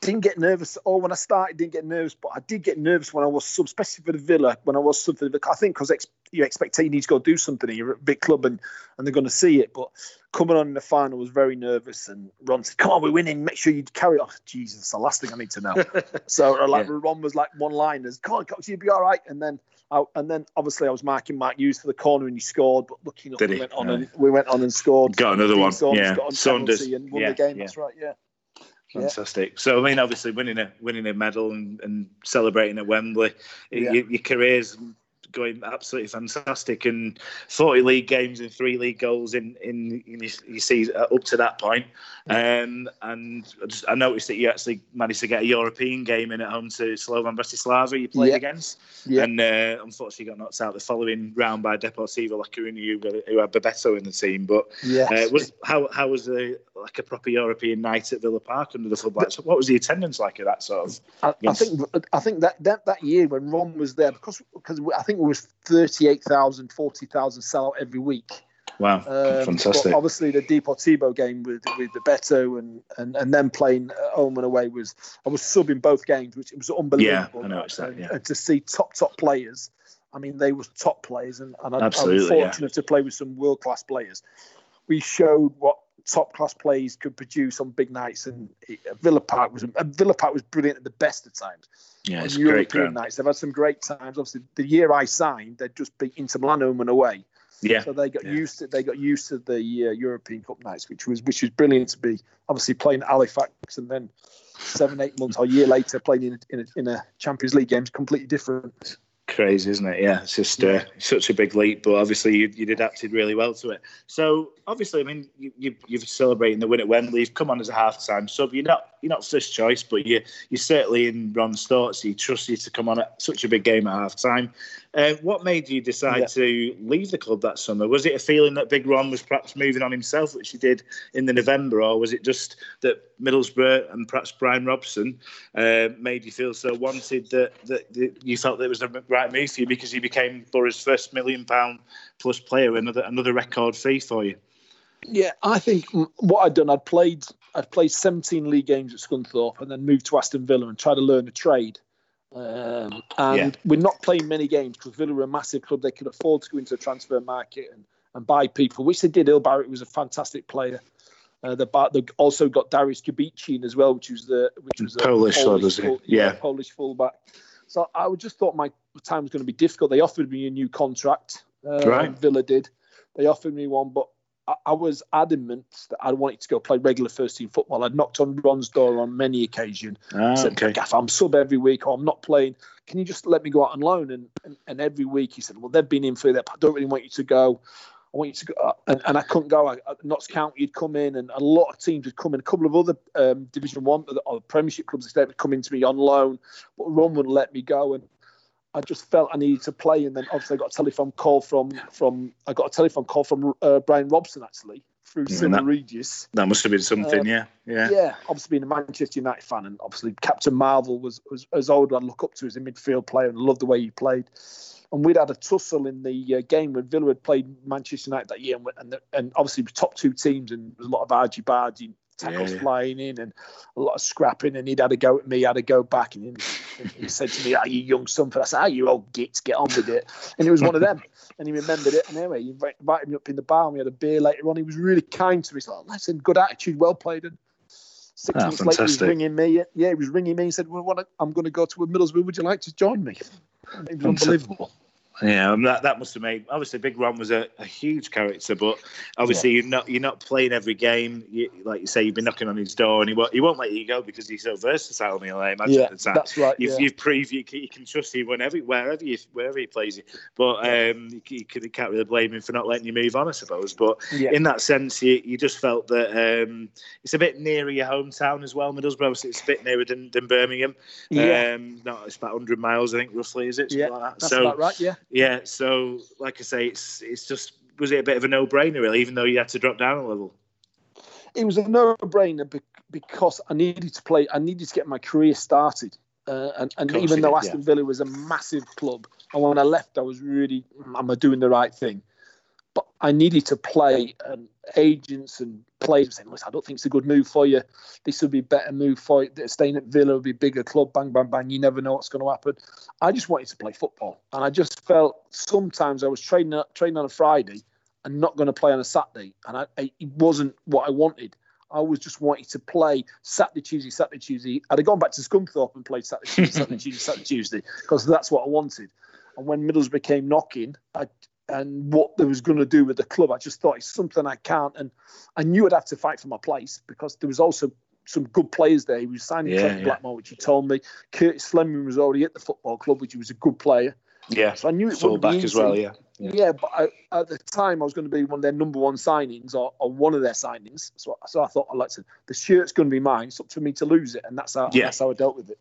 Didn't get nervous. Oh, when I started, didn't get nervous, but I did get nervous when I was sub, especially for the Villa, when I was sub for the, I think because ex, you expect you need to go do something, and you're at a big club and, and they're going to see it. But coming on in the final, I was very nervous. And Ron said, "Come on, we're winning. Make sure you carry on." Jesus, that's the last thing I need to know. So like yeah. Ron was like one-liners. "Come on, Cox, you'll be all right." And then, I, and then obviously I was marking Mark Hughes for the corner, and he scored. But looking up, did we he? went on no. and we went on and scored. Got another Dean one. Saunders yeah, got on Saunders and won yeah, the game. Yeah. That's right. Yeah. Fantastic. Yeah. So, I mean, obviously winning a winning a medal and, and celebrating at Wembley, yeah. your, your career's going absolutely fantastic. And forty league games and three league goals in in, in your, your season up to that point. Yeah. Um, and I, just, I noticed that you actually managed to get a European game in at home to Slovan Bratislava. You played yeah. against, yeah. and uh, unfortunately got knocked out the following round by Deportivo La Coruña, who, who had Bebeto in the team. But yeah. uh, was how how was the like a proper European night at Villa Park under the floodlights? What was the attendance like at that sort of? I, I think I think that, that that year when Ron was there, because because I think it was thirty-eight thousand, forty thousand sell out every week. Wow, um, fantastic! Obviously, the Deportivo game with with the Beto and and and them playing at home and away was I was subbing both games, which it was unbelievable. Yeah, I know it's that. Yeah, and to see top top players. I mean, they were top players, and, and I, I was fortunate yeah. to play with some world class players. We showed what top-class plays could produce on big nights, and Villa Park was Villa Park was brilliant at the best of times. Yeah, it's on European great nights, they've had some great times. Obviously, the year I signed, they just beat Inter Milan home and away. Yeah, so they got yeah. used to they got used to the uh, European Cup nights, which was which was brilliant to be. Obviously, playing at Halifax and then seven, eight months or a year later playing in a, in, a, in a Champions League game is completely different. Crazy, isn't it? Yeah, it's just uh, such a big leap, but obviously you, you'd adapted really well to it. So obviously, I mean, you, you, you're celebrating the win at Wembley. You've come on as a half-time sub. You're not you're not first choice, but you you're certainly in Ron's thoughts. He trusts you to come on at such a big game at half-time. Uh, what made you decide yeah. to leave the club that summer? Was it a feeling that Big Ron was perhaps moving on himself, which he did in the November, or was it just that Middlesbrough and perhaps Brian Robson uh, made you feel so wanted that, that, that you felt that it was the right move for you because he became Borough's first million pound plus player, another another record fee for you? Yeah, I think what I'd done, I'd played I'd played seventeen league games at Scunthorpe and then moved to Aston Villa and tried to learn a trade. Um, and yeah. we're not playing many games because Villa were a massive club. They could afford to go into the transfer market and, and buy people, which they did. Earl Barrett was a fantastic player. Uh, they the, also got Darius Kabicin as well, which was the which was Polish, a Polish, so full, yeah. yeah, Polish fullback. So I just thought my time was going to be difficult. They offered me a new contract. Uh, right. Villa did. They offered me one, but I, I was adamant that I wanted to go play regular first-team football. I'd knocked on Ron's door on many occasions. Ah, said, okay. "Gaff, I'm sub every week, or I'm not playing. Can you just let me go out on loan?" And, and, and every week he said, "Well, they've been in for that. I don't really want you to go. I want you to go." And, and I couldn't go. I, Notts County had come in, and a lot of teams had come in. A couple of other um, Division One or Premiership clubs had come in to me on loan, but Ron wouldn't let me go. And I just felt I needed to play. And then obviously I got a telephone call from from I got a telephone call from uh, Brian Robson actually through yeah, Sim Regis. That must have been something, um, yeah, yeah, yeah. Obviously being a Manchester United fan, and obviously Captain Marvel was was as old. I look up to as a midfield player and loved the way he played. and we'd had a tussle in the uh, game when Villa had played Manchester United that year, and and, the, and obviously it was top two teams, and there was a lot of argy-bargy, tackles yeah. flying in and a lot of scrapping, and he'd had a go at me, had a go back, and he, and he said to me, "Are you young son?" I said, "Ah, you old gits, get on with it." And he was one of them, and he remembered it. And anyway, he invited me up in the bar, and we had a beer later on. He was really kind to me. He's like, "Listen, good attitude, well played." And Six oh, months fantastic. later, he was ringing me. Yeah, he was ringing me and said, "Well, what, I'm going to go to Middlesbrough. Would you like to join me?" It was unbelievable. Yeah, that that must have made. Obviously, Big Ron was a, a huge character, but obviously yeah. you're not you're not playing every game. You, like you say, you've been knocking on his door, and he won't he won't let you go because he's so versatile. Neil, I imagine yeah, at the time. That's right. You've, yeah. you've proved you can, you can trust him whenever, wherever you, wherever he plays you. But um, you, you can't really blame him for not letting you move on, I suppose. But yeah. in that sense, you you just felt that um, it's a bit nearer your hometown as well. Middlesbrough, so it's a bit nearer than, than Birmingham. Yeah, um, no, it's about one hundred miles, I think, roughly, is it? Something yeah, like that. That's so, about right. Yeah. Yeah, so like I say, it's it's just was it a bit of a no-brainer really, even though you had to drop down a level? It was a no-brainer be- because I needed to play. I needed to get my career started, uh, and, and even though did, Aston yeah. Villa was a massive club, and when I left, I was really, am I doing the right thing? But I needed to play, and agents and players were saying, "Listen, I don't think it's a good move for you. This would be a better move for you. Staying at Villa would be a bigger club, bang, bang, bang. You never know what's going to happen." I just wanted to play football. And I just felt sometimes I was training, training on a Friday and not going to play on a Saturday. And I, I, it wasn't what I wanted. I was just wanting to play Saturday, Tuesday, Saturday, Tuesday. I'd have gone back to Scunthorpe and played Saturday, Tuesday, Saturday, Tuesday, Saturday, Tuesday, because that's what I wanted. And when Middlesbrough came knocking, I... and what they was going to do with the club, I just thought it's something I can't. And I knew I'd have to fight for my place because there was also some good players there. He was signing yeah, Trent yeah. Blackmore, which he told me. Curtis Fleming was already at the football club, which he was a good player. Yeah, so I knew it would be easy. As well, yeah. Yeah, yeah but I, at the time I was going to be one of their number one signings or, or one of their signings. So, so I thought, I like to, the shirt's going to be mine. It's up to me to lose it, and that's how yeah. that's how I dealt with it.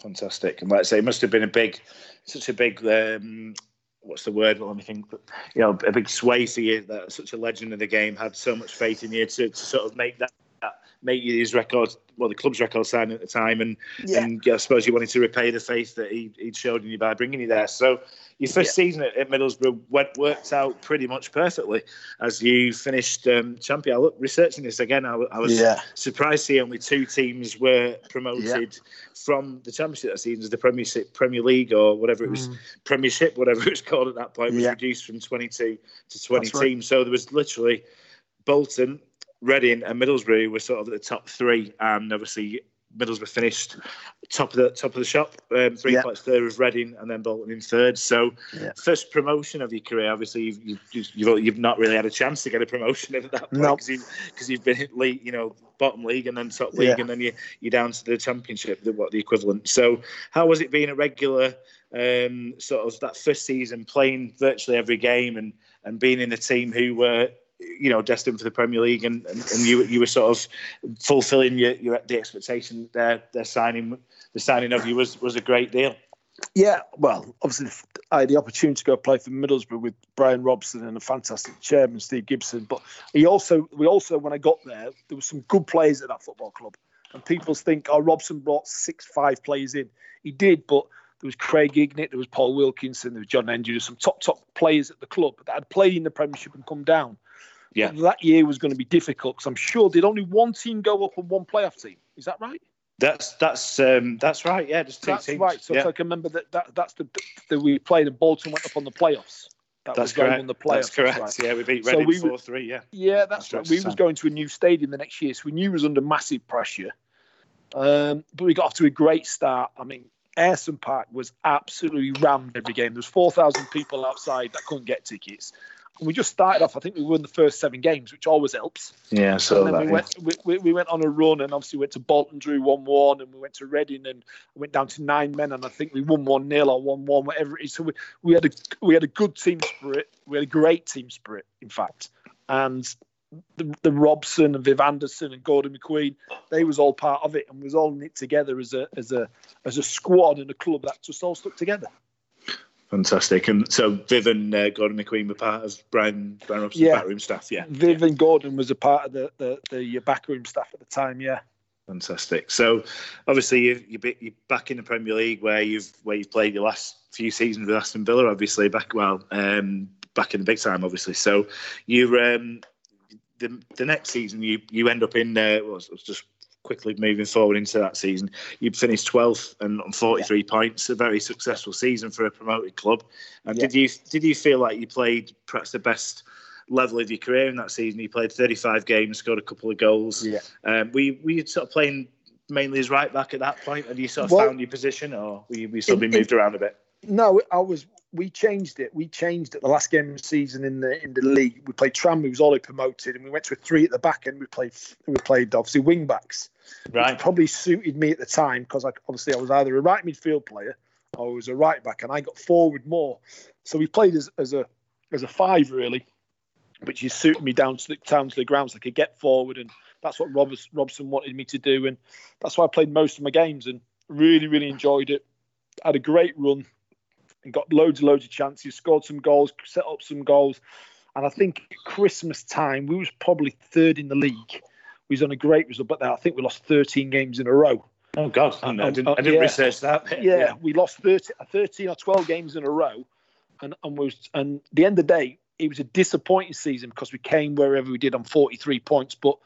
Fantastic, and like I say, it must have been a big, such a big. Um, What's the word? Well, let me think. You know, a big sway for you. That such a legend of the game had so much faith in you to, to sort of make that, that make you his record. Well, the club's record signing at the time, and yeah. and I suppose you wanted to repay the faith that he he'd showed in you by bringing you there. So your first yeah. season at, at Middlesbrough went, worked out pretty much perfectly as you finished um, champion. I look, researching this again, I, I was yeah. surprised to see only two teams were promoted yeah. from the championship that season, as the Premiership, Premier League, or whatever it was, mm. Premiership, whatever it was called at that point, was yeah. reduced from twenty-two to twenty That's teams. Right. So there was literally Bolton, Reading, and Middlesbrough were sort of at the top three, and obviously Middlesbrough finished top of the top of the shop, um, three yeah. points third of Reading, and then Bolton in third. So, yeah. first promotion of your career. Obviously, you've you've, you've you've not really had a chance to get a promotion at that point because nope. you've, you've been at league, you know, bottom league and then top league, yeah. and then you you're down to the Championship, the, what the equivalent. So, how was it being a regular, um, sort of that first season, playing virtually every game, and and being in a team who were, you know, destined for the Premier League, and, and, and you you were sort of fulfilling your, your the expectation that their their signing the signing of you was was a great deal. Yeah, well, obviously I had the opportunity to go play for Middlesbrough with Brian Robson and a fantastic chairman, Steve Gibson. But he also we also when I got there, there were some good players at that football club, and people think, "Oh, Robson brought six five players in." He did, but there was Craig Ignett, there was Paul Wilkinson, there was John Andrew, some top top players at the club that had played in the Premiership and come down. Yeah, and that year was going to be difficult because I'm sure did only one team go up and one playoff team. Is that right? That's that's um, that's right. Yeah, just two that's teams. That's right. So yeah. if I can remember that, that that's the that we played and Bolton went up on the playoffs. That that's was correct. Going on the playoffs. That's correct. That's right. Yeah, we beat Reading four so three. Yeah. Yeah, that's, that's right. We was going to a new stadium the next year, so we knew it was under massive pressure. Um, but we got off to a great start. I mean, Ayrton Park was absolutely rammed every game. There was four thousand people outside that couldn't get tickets. We just started off, I think we won the first seven games, which always helps. Yeah, so and then that, we, yeah. went, we, we, we went on a run and obviously went to Bolton, drew one one, and we went to Reading and went down to nine men, and I think we won one nil or one one, whatever it is. So we, we had a we had a good team spirit. We had a great team spirit, in fact. And the, the Robson and Viv Anderson and Gordon McQueen, they was all part of it and was all knit together as a as a, as a squad and a club that just all stuck together. Fantastic. And so Viv and uh, Gordon McQueen were part of Brian, Brian Robson's yeah. backroom staff, yeah. Viv yeah. and Gordon was a part of the, the, the backroom staff at the time, yeah. Fantastic. So, obviously, you, you, you're back in the Premier League where you've where you've played your last few seasons with Aston Villa. Obviously, back well, um, back in the big time. Obviously, so you um, the the next season you you end up in. Uh, well, it's just quickly moving forward into that season, you finished twelfth and on forty-three yeah. points. A very successful season for a promoted club. And yeah. did you did you feel like you played perhaps the best level of your career in that season? You played thirty-five games, scored a couple of goals. Yeah. Um, were, you, were you sort of playing mainly as right back at that point? Had you sort of well, found your position, or were you, were you still in, being moved in, around a bit? No, I was. We changed it. We changed at the last game of the season in the in the league. We played Tram, who was already promoted, and we went to a three at the back, and we played we played obviously wing backs. Right. Which probably suited me at the time because I, obviously I was either a right midfield player or I was a right back, and I got forward more. So we played as as a as a five really, which just suited me down to the down to the ground so I could get forward, and that's what Robert, Robson wanted me to do, and that's why I played most of my games and really really enjoyed it. I had a great run. And got loads and loads of chances, scored some goals, set up some goals. And I think at Christmas time, we was probably third in the league. We was on a great result, but I think we lost thirteen games in a row. Oh, God. I, know. I didn't, I didn't yeah. research that. Yeah, yeah, we lost thirty, thirteen or twelve games in a row. And and was and at the end of the day, it was a disappointing season because we came wherever we did on forty-three points. But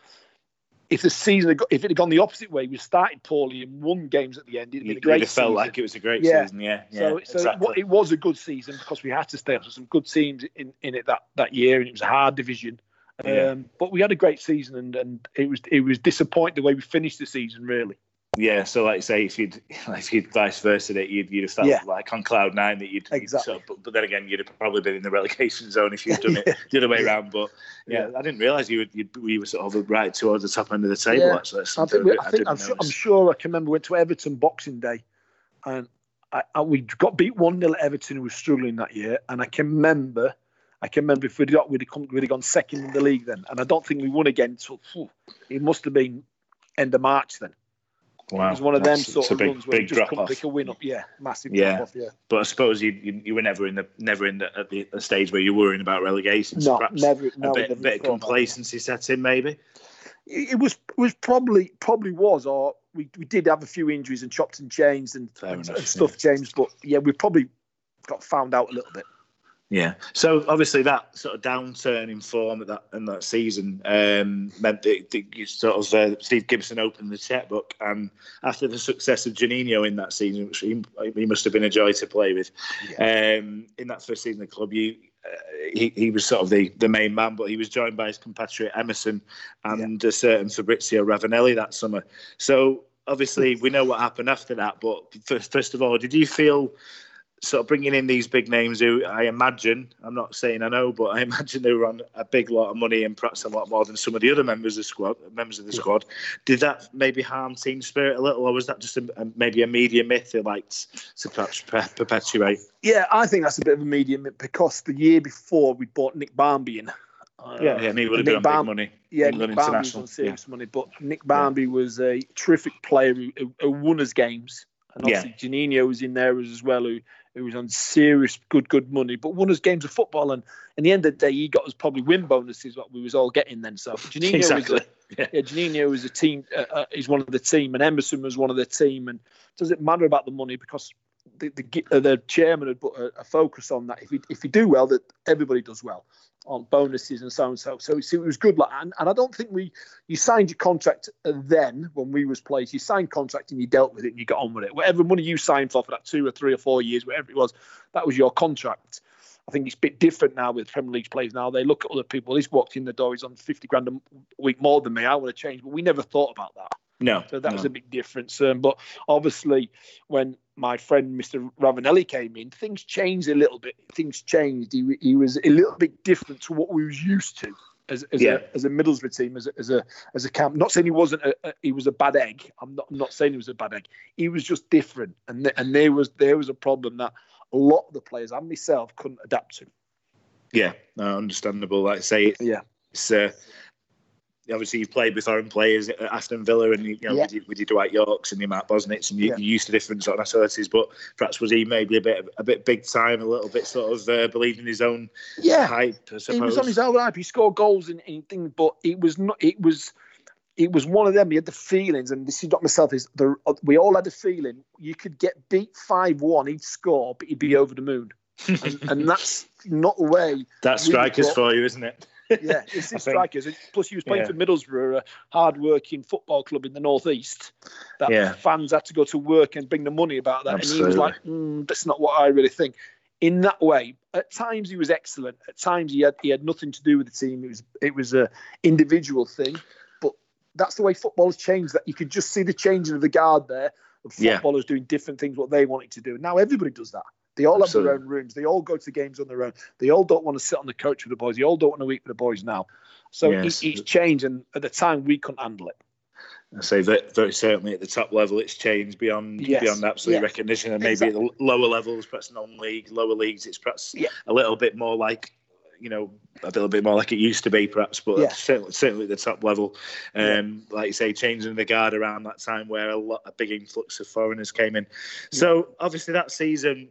if the season had got, if it had gone the opposite way, we started poorly and won games at the end. It'd been a great season. Felt like it was a great yeah. season, yeah. yeah so, so exactly. it, it was a good season because we had to stay up to some good teams in, in it that, that year, and it was a hard division. Um, yeah. But we had a great season, and, and it was it was disappointing the way we finished the season, really. Yeah, so like you say, if you'd like if you'd vice versa it, you'd you'd have felt yeah. like on cloud nine that you'd exactly. You'd, so, but, but then again, you'd have probably been in the relegation zone if you'd done yeah. it the other way around. But yeah, yeah. I didn't realise you would you we were sort of right towards the top end of the table. Yeah. Actually, I think, we, I think I I'm, sure, I'm sure I can remember we went to Everton Boxing Day, and I, I, we got beat one nil at Everton, who was struggling that year. And I can remember, I can remember if we'd got we'd have, come, we'd have gone second in the league then, and I don't think we won again. So whew, it must have been end of March then. Wow. It was one of them That's, sort of big, runs where big you just couldn't pick a win up. Yeah, massive yeah. drop off. Yeah, but I suppose you you, you were never in the never in the, at the, the stage where you were worrying about relegation. So no, never. No, a bit, never bit of complacency set in, maybe. It was was probably probably was, or we, we did have a few injuries and chopped and changed and, and, enough, and stuff yeah. changed, but yeah, we probably got found out a little bit. Yeah, so obviously that sort of downturn in form at that in that season um, meant that, that you sort of uh, Steve Gibson opened the checkbook, and after the success of Janino in that season, which he, he must have been a joy to play with, yeah. um, in that first season of the club, you uh, he he was sort of the, the main man, but he was joined by his compatriot Emerson and yeah. a certain Fabrizio Ravanelli that summer. So obviously we know what happened after that. But first, first of all, did you feel? Sort of bringing in these big names who I imagine, I'm not saying I know, but I imagine they were on a big lot of money and perhaps a lot more than some of the other members of the squad. Members of the squad, did that maybe harm team spirit a little, or was that just a, a, maybe a media myth they liked to perhaps perpetuate? Yeah, I think that's a bit of a media myth because the year before we bought Nick Barmby in. Uh, yeah, yeah, and he would have been on Bar- big money. Yeah, England Nick Barmby was on serious yeah. money, but Nick Barmby yeah. was a terrific player who, who, who won us games. And obviously yeah. Janino was in there as well, who, who was on serious good, good money, but won us games of football. And in the end of the day, he got us probably win bonuses, what we was all getting then. So Janino exactly. is a, yeah. Yeah, Janino is a team, uh, uh, he's one of the team, and Emerson was one of the team. And does it matter about the money? Because the the, uh, the chairman had put a, a focus on that. If you, if you do well, that everybody does well on bonuses and so and so. So it was good. Like, and, and I don't think we, you signed your contract then when we was players, you signed contract and you dealt with it and you got on with it. Whatever money you signed for for that two or three or four years, whatever it was, that was your contract. I think it's a bit different now with Premier League players now. They look at other people. He's walked in the door. He's on fifty grand a week more than me. I want to change. But we never thought about that. No. So that no. was a big difference. Um, but obviously when my friend Mister Ravanelli came in, things changed a little bit. Things changed. He, he was a little bit different to what we was used to as, as, yeah. a, as a Middlesbrough team, as a, as a as a camp. Not saying he wasn't a, a he was a bad egg. I'm not I'm not saying he was a bad egg. He was just different, and th- and there was there was a problem that a lot of the players and myself couldn't adapt to. Yeah, no, understandable. Like I say, yeah, it's. Uh, Obviously, you've played with foreign players at Aston Villa, and you know yeah. with, your, with your Dwight Yorks and your Mark Bosnich, and you, yeah. you're used to different sort of nationalities. But perhaps was he maybe a bit a bit big time, a little bit sort of uh, believed in his own yeah. hype? I suppose he was on his own hype. He scored goals and, and things, but it was not. It was it was one of them. You had the feelings, and this is not myself, is the, we all had a feeling you could get beat five one, he'd score, but he'd be over the moon. And, and that's not the way. That's strikers for you, isn't it? Yeah, it's, it's strikers. Plus, he was playing yeah. for Middlesbrough, a hard-working football club in the northeast. That yeah. fans had to go to work and bring the money about that. Absolutely. And he was like, mm, that's not what I really think. In that way, at times he was excellent. At times he had he had nothing to do with the team. It was it was a individual thing. But that's the way football has changed. That you could just see the changing of the guard there. Of footballers yeah. doing different things what they wanted to do. Now everybody does that. They all Absolutely. Have their own rooms. They all go to games on their own. They all don't want to sit on the coach with the boys. They all don't want to eat with the boys now. So yes. it, it's changed, and at the time we couldn't handle it. I say that very certainly at the top level it's changed beyond yes. beyond absolute yes. recognition, and maybe exactly. at the lower levels, perhaps non-league, lower leagues, it's perhaps yeah. a little bit more like, you know, a little bit more like it used to be perhaps, but yeah. certainly, certainly at the top level. Um, yeah. Like you say, changing the guard around that time where a lot a big influx of foreigners came in. Yeah. So obviously that season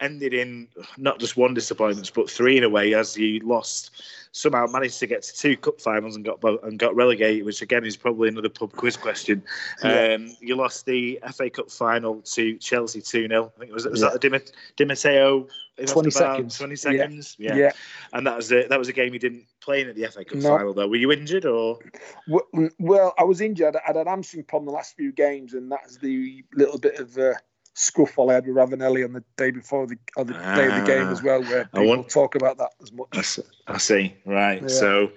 ended in not just one disappointment, but three in a way, as you lost, somehow managed to get to two cup finals and got and got relegated, which again is probably another pub quiz question. Yeah. Um, you lost the F A Cup final to Chelsea two nil. I think it was, was yeah. that the Di Matteo? twenty seconds. twenty seconds, yeah. yeah. yeah. And that was, a, that was a game you didn't play in at the F A Cup no. final, though. Were you injured? or? Well, I was injured. I had an hamstring problem the last few games, and that's the little bit of... Uh, scuffle I had with Ravanelli on the day before the, or the ah, day of the game as well, where people want, talk about that as much. I see, I see. Right. Yeah. So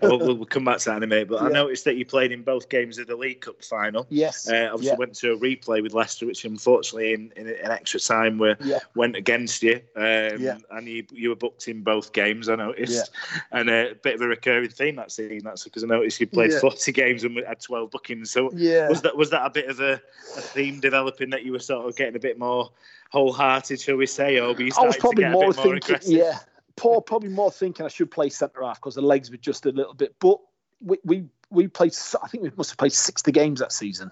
we'll, we'll come back to that in a minute. But yeah. I noticed that you played in both games of the League Cup final. Yes. Uh, obviously yeah. went to a replay with Leicester, which unfortunately in, in an extra time were, yeah. went against you. Um, yeah. And you, you were booked in both games, I noticed. Yeah. And a bit of a recurring theme that season, that's because I noticed you played yeah. forty games and had twelve bookings. So yeah. was that was that a bit of a, a theme developing that you were sort of getting a bit more wholehearted, shall we say? Or you I was probably more thinking, more yeah, Paul probably more thinking I should play centre half because the legs were just a little bit. But we we, we played, I think we must have played sixty games that season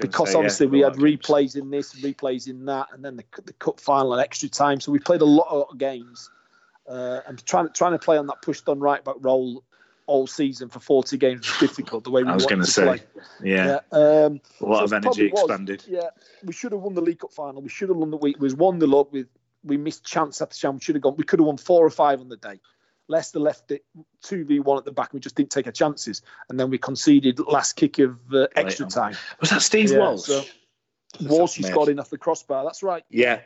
because say, obviously yeah, we had replays in this, replays in that, and then the, the cup final and extra time. So we played a lot, a lot of games. Uh, and trying trying to play on that pushed on right back role all season for forty games was difficult the way we I was going to say play. yeah, yeah. Um, a lot so of energy expanded was, yeah we should have won the League Cup final, we should have won the week, we was one nil up with, we missed chance after chance, we should have gone, we could have won four or five on the day. Leicester left it two v one at the back, we just didn't take our chances, and then we conceded last kick of uh, extra time. Was that Steve yeah, Walsh? So, Walsh he scored in off the crossbar, that's right. yeah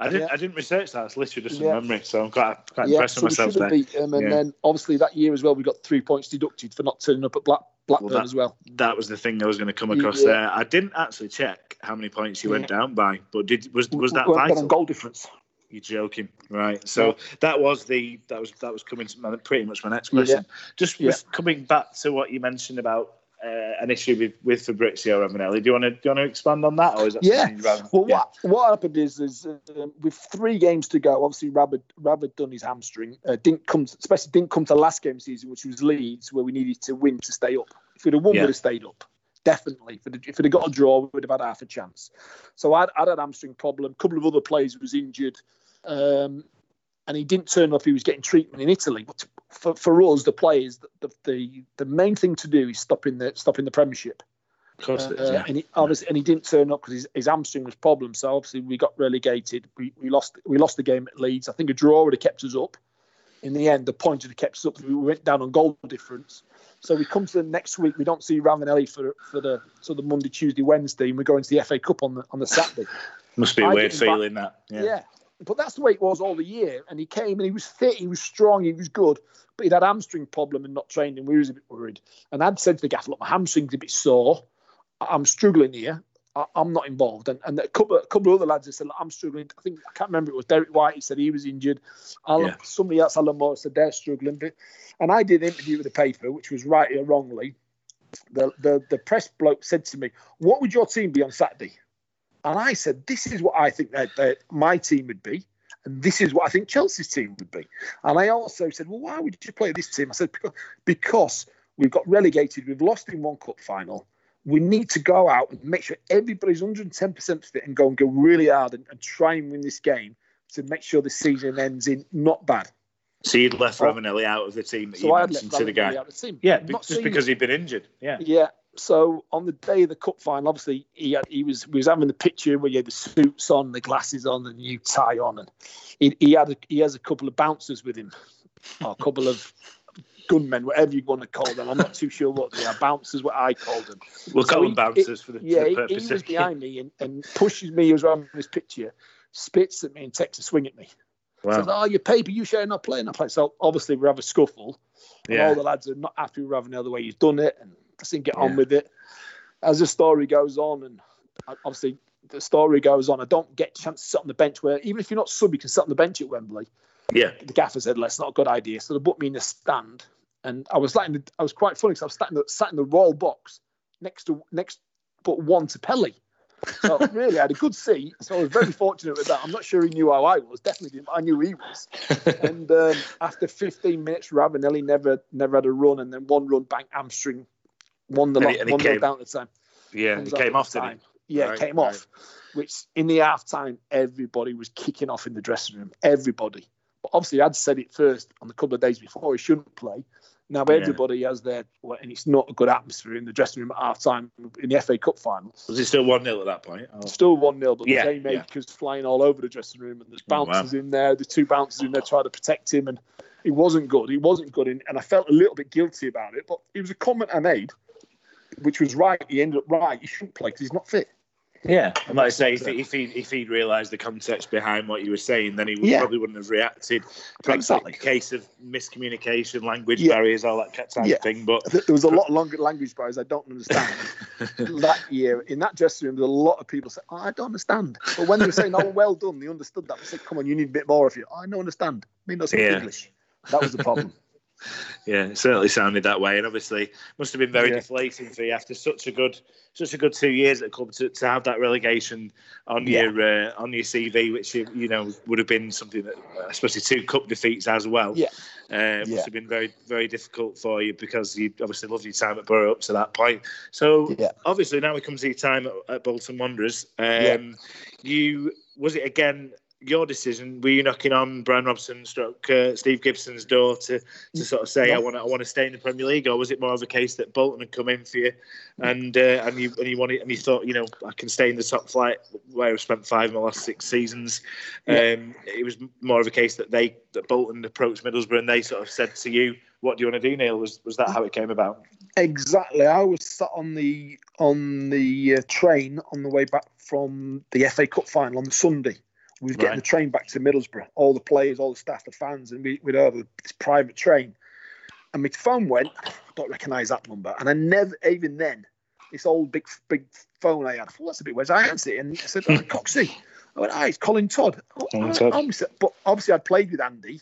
I didn't. Yeah. I didn't research that. It's literally just from yeah. memory, so I'm quite, quite yeah. impressed so with myself there. Beat him, and yeah. then obviously that year as well, we got three points deducted for not turning up at Black, Blackburn well, that, as well. That was the thing I was going to come across yeah. there. I didn't actually check how many points you yeah. went down by, but did was was that we vital? On goal difference. You're joking, right? So yeah. that was the that was that was coming to my, pretty much my next question. Yeah. Just yeah. coming back to what you mentioned about. Uh, an issue with, with Fabrizio Ravanelli. Do you want to do you want to expand on that, or is that yeah? Rather, well, yeah. what what happened is is um, with three games to go, obviously Rab had, Rab had done his hamstring. Uh, didn't come, to, especially didn't come to the last game of the season, which was Leeds, where we needed to win to stay up. If we'd have won, yeah. we'd have stayed up. Definitely. If we'd, if we'd have got a draw, we'd have had half a chance. So I'd, I'd had a hamstring problem. A couple of other players was injured, um, and he didn't turn up. He was getting treatment in Italy, but. To, For, for us, the players, the, the the main thing to do is stopping the stopping the Premiership. Of course, uh, it is, yeah. and he obviously and he didn't turn up because his, his hamstring was a problem. So obviously we got relegated. We, we lost we lost the game at Leeds. I think a draw would have kept us up. In the end, the point would have kept us up. We went down on goal difference. So we come to the next week. We don't see Ravanelli for for the so the Monday, Tuesday, Wednesday, and we're going to the F A Cup on the on the Saturday. Must be a I weird feeling back, that. Yeah. yeah. But that's the way it was all the year. And he came and he was fit, he was strong, he was good. But he'd had a hamstring problem and not trained, and we was a bit worried. And I'd said to the gaffer, look, my hamstring's a bit sore. I'm struggling here. I, I'm not involved. And and a couple, a couple of other lads had said, look, I'm struggling. I think, I can't remember, it was Derek White, he said he was injured. Alan, yeah. Somebody else, Alan Moore, said they're struggling. And I did an interview with the paper, which was rightly or wrongly. The, the, the press bloke said to me, what would your team be on Saturday? And I said, this is what I think that, that my team would be, and this is what I think Chelsea's team would be. And I also said, well, why would you play this team? I said, because we've got relegated, we've lost in one cup final. We need to go out and make sure everybody's one hundred ten percent fit and go and go really hard and, and try and win this game to make sure the season ends in not bad. So you'd left oh. Ravanelli out of the team that so you I mentioned to the guy. Out of the team. Yeah, be, just because it. he'd been injured. Yeah. Yeah. So on the day of the cup final, obviously he had, he was we was having the picture where you had the suits on, the glasses on, the new tie on, and he he had a, he has a couple of bouncers with him, or a couple of gunmen, whatever you want to call them. I'm not too sure what they are. Bouncers, what I called them. We'll so call he, them bouncers it, for the yeah. For the purpose he, he was behind me and, and pushes me as well in this picture, spits at me and takes a swing at me. Wow. Says, oh, your paper, you share not playing. I play. So obviously we have a scuffle, and yeah. all the lads are not happy with Ravanelli the way he's done it, and I think get yeah. on with it. As the story goes on, and obviously the story goes on, I don't get a chance to sit on the bench where even if you're not sub, you can sit on the bench at Wembley. Yeah. The gaffer said, that's not a good idea. So they put me in the stand. And I was like, in the, I was quite funny because I was sat in, the, sat in the royal box next to next, but one to Pelly. So really, I had a good seat. So I was very fortunate with that. I'm not sure he knew how I was. Definitely didn't. I knew he was. And um, after fifteen minutes, Ravanelli never never had a run, and then one run, bang, hamstring, one the lot, one came, down at the time. Yeah, he came off, didn't he? Yeah, right, came right. off. Which in the half time, everybody was kicking off in the dressing room. Everybody. But obviously, I'd said it first on the couple of days before he shouldn't play. Now, everybody yeah. has their, and it's not a good atmosphere in the dressing room at half time in the F A Cup final. Was it still one nil at that point? Oh. Still one nil, but yeah, the haymakers yeah. flying all over the dressing room, and there's bouncers oh, wow. in there, there's two bouncers in there trying to protect him, and it wasn't good. It wasn't good, in, and I felt a little bit guilty about it, but it was a comment I made, which was right. He ended up right. He shouldn't play because he's not fit. Yeah, and like I say, if, if he if he'd realised the context behind what you were saying, then he would, yeah. probably wouldn't have reacted. Exactly, like a case of miscommunication, language yeah. barriers, all that type yeah. of thing. But there was a lot of longer language barriers I don't understand. That year in that dressing room, there were a lot of people said, oh, "I don't understand." But when they were saying, "Oh, well done," they understood that. They said, "Come on, you need a bit more of you." Oh, I don't understand. I mean, not speak yeah. English. That was the problem. Yeah, it certainly sounded that way, and obviously must have been very yeah. deflating for you after such a good, such a good two years at the club to, to have that relegation on yeah. your uh, on your C V, which you, you know would have been something that, especially two cup defeats as well. Yeah, uh, must yeah. have been very very difficult for you because you obviously loved your time at Borough up to that point. So yeah. obviously now it comes to your time at, at Bolton Wanderers. Um, yeah. You was it again? Your decision, were you knocking on Brian Robson stroke uh, Steve Gibson's door to, to sort of say no. I want I want to stay in the Premier League, or was it more of a case that Bolton had come in for you and uh, and you and you wanted and you thought, you know, I can stay in the top flight where I've spent five of my last six seasons? Yeah. Um, it was more of a case that they that Bolton approached Middlesbrough and they sort of said to you, what do you want to do, Neil? Was was that how it came about? Exactly. I was sat on the on the uh, train on the way back from the F A Cup final on the Sunday. We was right. getting the train back to Middlesbrough, all the players, all the staff, the fans, and we, we'd have this private train. And my phone went, I don't recognise that number. And I never, even then, this old big big phone I had, I thought, that's a bit weird. I answered it, and I said, oh, Coxie. I went, ah, it's Colin Todd. Oh, Colin I, Todd. I, I was, but obviously I'd played with Andy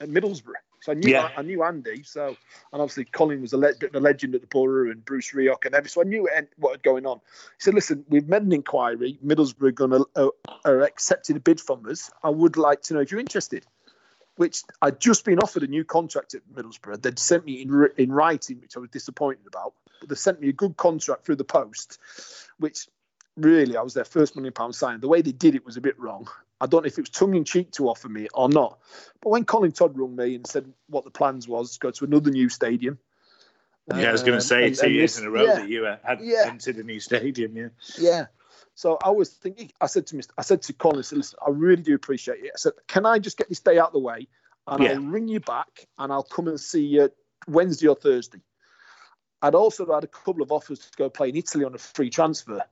at Middlesbrough. So I knew yeah. I, I knew Andy. So and obviously Colin was a le- the legend at the Borough and Bruce Rioch and everything. So I knew it, what had going on. He said, "Listen, we've made an inquiry. Middlesbrough gonna uh, uh, accepted a bid from us. I would like to know if you're interested." Which I'd just been offered a new contract at Middlesbrough. They'd sent me in in writing, which I was disappointed about. But they sent me a good contract through the post, which really I was their first million pound signing. The way they did it was a bit wrong. I don't know if it was tongue-in-cheek to offer me or not. But when Colin Todd rung me and said what the plans was, go to another new stadium. Yeah, uh, I was going to say, and, two and years this, in a row yeah, that you had yeah. entered a new stadium, yeah. Yeah. So I was thinking, I said to Mister I said to Colin, I said, listen, I really do appreciate it. I said, can I just get this day out of the way? And yeah. I'll ring you back and I'll come and see you Wednesday or Thursday. I'd also had a couple of offers to go play in Italy on a free transfer.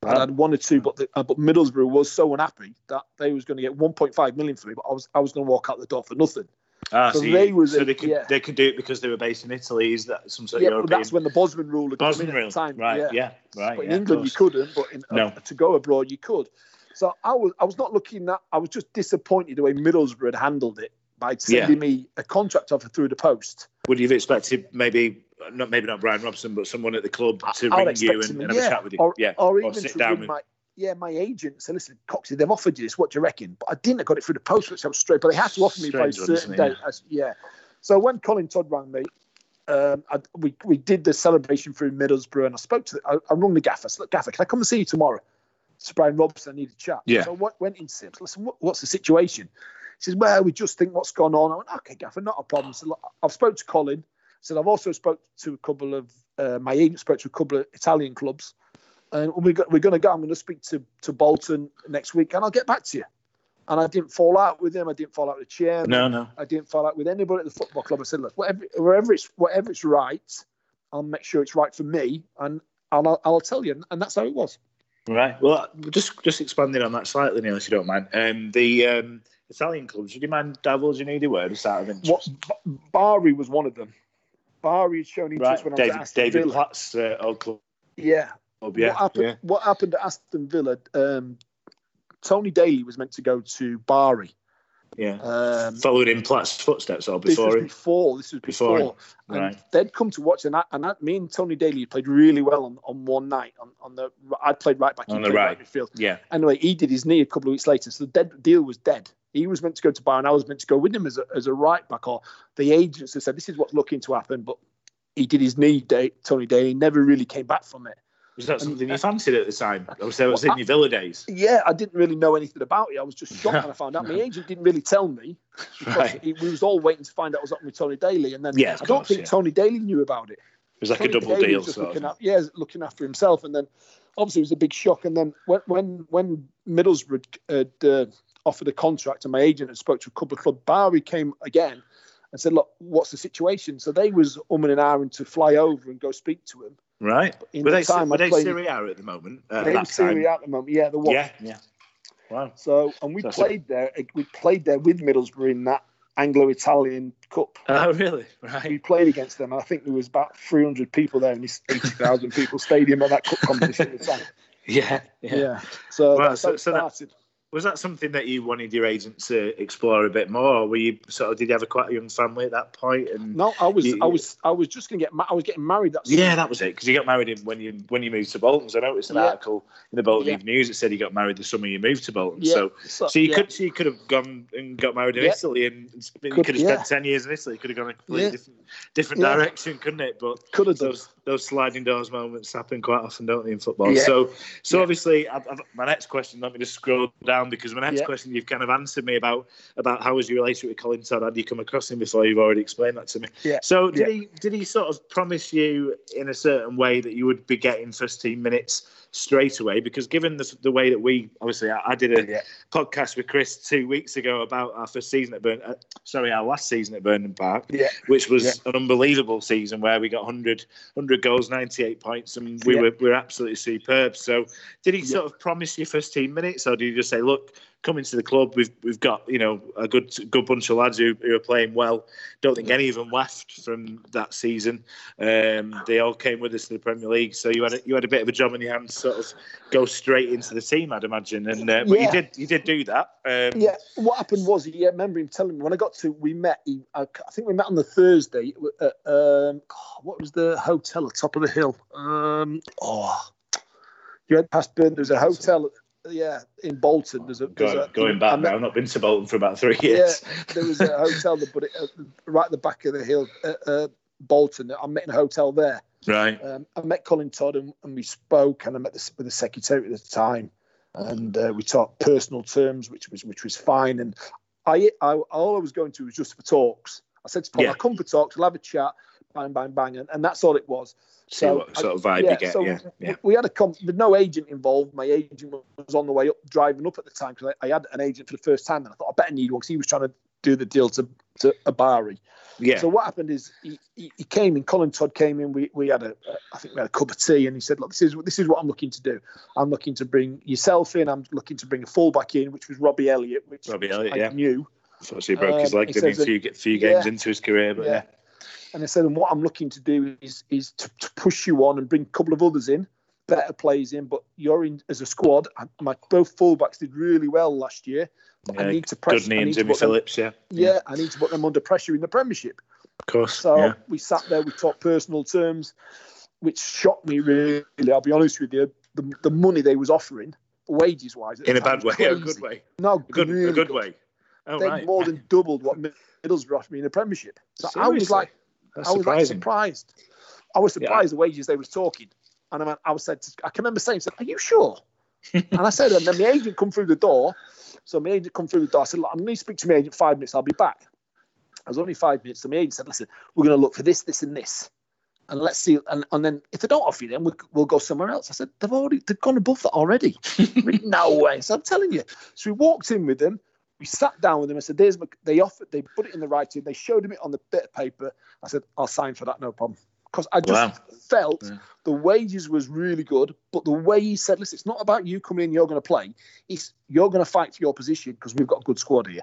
Wow. And I'd one or two, but the, uh, but Middlesbrough was so unhappy that they was going to get one point five million for me, but I was I was going to walk out the door for nothing. Ah, so, so, you, they, was so in, they could yeah. they could do it because they were based in Italy. Is that some sort yeah, of European? That's when the Bosman rule had Bosman come in rule. At the time. Right, yeah, yeah right. But in yeah, England you couldn't, but in, no. uh, to go abroad you could. So I was I was not looking that. I was just disappointed the way Middlesbrough had handled it by sending yeah. me a contract offer through the post. Would you have expected maybe? Not maybe not Brian Robson, but someone at the club to I'll ring you and, and have yeah. a chat with you, or, yeah, or, or even sit down. With... My, yeah, my agent said, "Listen, Coxie, they've offered you this. What do you reckon?" But I didn't. I got it through the post, which I was straight. But they had to offer me by a certain date. Yeah. yeah. So when Colin Todd rang me, um, I, we we did the celebration through Middlesbrough, and I spoke to. The, I, I rung the gaffer. I said, "Look, gaffer, can I come and see you tomorrow?" So Brian Robson, I need a chat. Yeah. So I went in. Said, "Listen, what, what's the situation?" says, well, we just think what's gone on. I went, okay, Gaffer, not a problem. So look, I've spoke to Colin. So I've also spoke to a couple of, uh, my agent spoke to a couple of Italian clubs. And we got, we're going to go, I'm going to speak to, to Bolton next week and I'll get back to you. And I didn't fall out with him. I didn't fall out with the chairman. No, no. I didn't fall out with anybody at the football club. I said, look, whatever, wherever it's, whatever it's right, I'll make sure it's right for me. And I'll, I'll tell you. And that's how it was. Right. Well, just just expanding on that slightly, Neil, if you don't mind. Um, the um, Italian clubs, would you mind divulging who they were? Just out of interest. What, Bari was one of them. Bari had shown interest right. when David, I was at Aston David Villa. Platt's uh, old club. Yeah. Oh, yeah. What, happened, yeah. what happened at Aston Villa, um, Tony Daly was meant to go to Bari. Yeah. Um, Followed in Platt's footsteps or before him? This was before. This was before. before and right. They'd come to watch, and, I, and I, me and Tony Daly played really well on, on one night. On, on the, I played right back. On the right. Midfield. Yeah. Anyway, he did his knee a couple of weeks later, so the dead, deal was dead. He was meant to go to Bari, and I was meant to go with him as a, as a right back. Or the agents had said, this is what's looking to happen, but he did his knee, day, Tony Daly, never really came back from it. Was that something you fancied at the time? I was, I was well, in your Villa days. Yeah, I didn't really know anything about it. I was just shocked when I found out. My agent didn't really tell me. Right. He, we was all waiting to find out what was up with Tony Daly. And then yeah, I course, don't think yeah. Tony Daly knew about it. It was like Tony a double Daly deal. Just sort looking of. At, yeah, looking after himself. And then obviously it was a big shock. And then when when, when Middlesbrough had uh, offered a contract and my agent had spoke to a couple of clubs, Barry came again and said, look, what's the situation? So they was umming and ahhing to fly over and go speak to him. Right. Were they, time, were they played, Serie A at the moment? Uh, they were Serie A at the moment, yeah, the one. Yeah, yeah. Wow. So, and we That's played it. there, we played there with Middlesbrough in that Anglo-Italian Cup. Oh, really? Right. We played against them, and I think there was about three hundred people there in this eighty thousand people stadium at that Cup competition at the time. Yeah, yeah. yeah. So, well, that's so, how it started. So that, was that something that you wanted your agent to explore a bit more? Or were you sort of did you have a quite a young family at that point? And no, I was you, I was I was just gonna get ma- I was getting married. That yeah, that was it because you got married in, when you when you moved to Bolton. So I noticed an yeah. article in the Bolton yeah. Evening News that said you got married the summer you moved to Bolton. Yeah. So so you yeah. could so you could have gone and got married in yeah. Italy and could, you could have yeah. spent ten years in Italy. You could have gone a completely yeah. different different yeah. direction, couldn't it? But could have those done. those sliding doors moments happen quite often, don't they, in football? Yeah. So so yeah. obviously I've, I've, my next question. Let me just scroll down. Because my next yeah. question, you've kind of answered me about about how was your relationship with Colin Todd? Had you come across him before? You've already explained that to me. Yeah. So did yeah. he did he sort of promise you in a certain way that you would be getting first team minutes straight away? Because given the the way that we obviously, I, I did a yeah. podcast with Chris two weeks ago about our first season at Burn. Uh, sorry, our last season at Burnham Park, yeah. which was yeah. an unbelievable season where we got one hundred goals, ninety-eight points, and we yeah. were we were absolutely superb. So did he yeah. sort of promise you first team minutes, or did you just say, look, coming to the club, we've we've got, you know, a good good bunch of lads who, who are playing well. Don't think any of them left from that season. Um, they all came with us to the Premier League, so you had a, you had a bit of a job in your hands, to sort of go straight into the team, I'd imagine. And uh, but yeah. you did you did do that. Um, yeah. What happened was, I remember him telling me when I got to, we met. He, I, I think we met on the Thursday. At, um, what was the hotel at top of the hill? Um, oh, you had past Burn. There was a hotel. Yeah, in Bolton. There's a, there's going, a, going back I met, now, I've not been to Bolton for about three years. Yeah, there was a hotel that put it uh, right at the back of the hill, uh, uh, Bolton. I met in a hotel there. Right. Um, I met Colin Todd and, and we spoke, and I met the, with the secretary at the time, and uh, we talked personal terms, which was which was fine. And I, I all I was going to was just for talks. I said to Paul, yeah. I'll come for talks, I'll have a chat, bang, bang, bang, and, and that's all it was. See so what sort of vibe I, yeah, you get. So yeah, yeah. We had a comp, with no agent involved. My agent was on the way up, driving up at the time, because I, I had an agent for the first time, and I thought I better need one because he was trying to do the deal to to Abari. Yeah. So what happened is he, he, he came in. Colin Todd came in. We we had a uh, I think we had a cup of tea, and he said, "Look, this is this is what I'm looking to do. I'm looking to bring yourself in. I'm looking to bring a fullback in, which was Robbie Elliott, which Robbie Elliott, I yeah. knew. So he broke um, his leg. Didn't he? Few, that, few games yeah, into his career, but yeah." yeah. And I said, and what I'm looking to do is is to, to push you on and bring a couple of others in, better players in, but you're in as a squad. I, my both fullbacks did really well last year. But yeah, I need to press. Goodney and Jimmy Phillips, them, yeah. Yeah, I need to put them under pressure in the Premiership. Of course. So yeah. we sat there, we talked personal terms, which shocked me really. I'll be honest with you, the, the money they was offering, wages-wise. In a bad way, a good way? No, good, really a good, good way. Oh, they right. more than doubled what Middlesbrough offered me in the Premiership. So seriously? I was like, That's I was surprising. like surprised. I was surprised yeah. the wages they was talking, and I, I was said, to, I can remember saying, "Are you sure?" And I said, and then my agent come through the door. So my agent come through the door. I said, look, I'm going to speak to my agent five minutes. I'll be back. I was only five minutes. So my agent said, listen, we're going to look for this, this, and this. And let's see. And, and then if they don't offer you, then we'll, we'll go somewhere else. I said, they've already, they've gone above that already. No way. So I'm telling you. So we walked in with them. We sat down with them. I said, there's my, they offered, they put it in the writing. They showed him it on the bit of paper. I said, I'll sign for that. No problem. Because I just wow. felt yeah. the wages was really good, but the way he said, listen, it's not about you coming in, you're going to play. It's you're going to fight for your position because we've got a good squad here.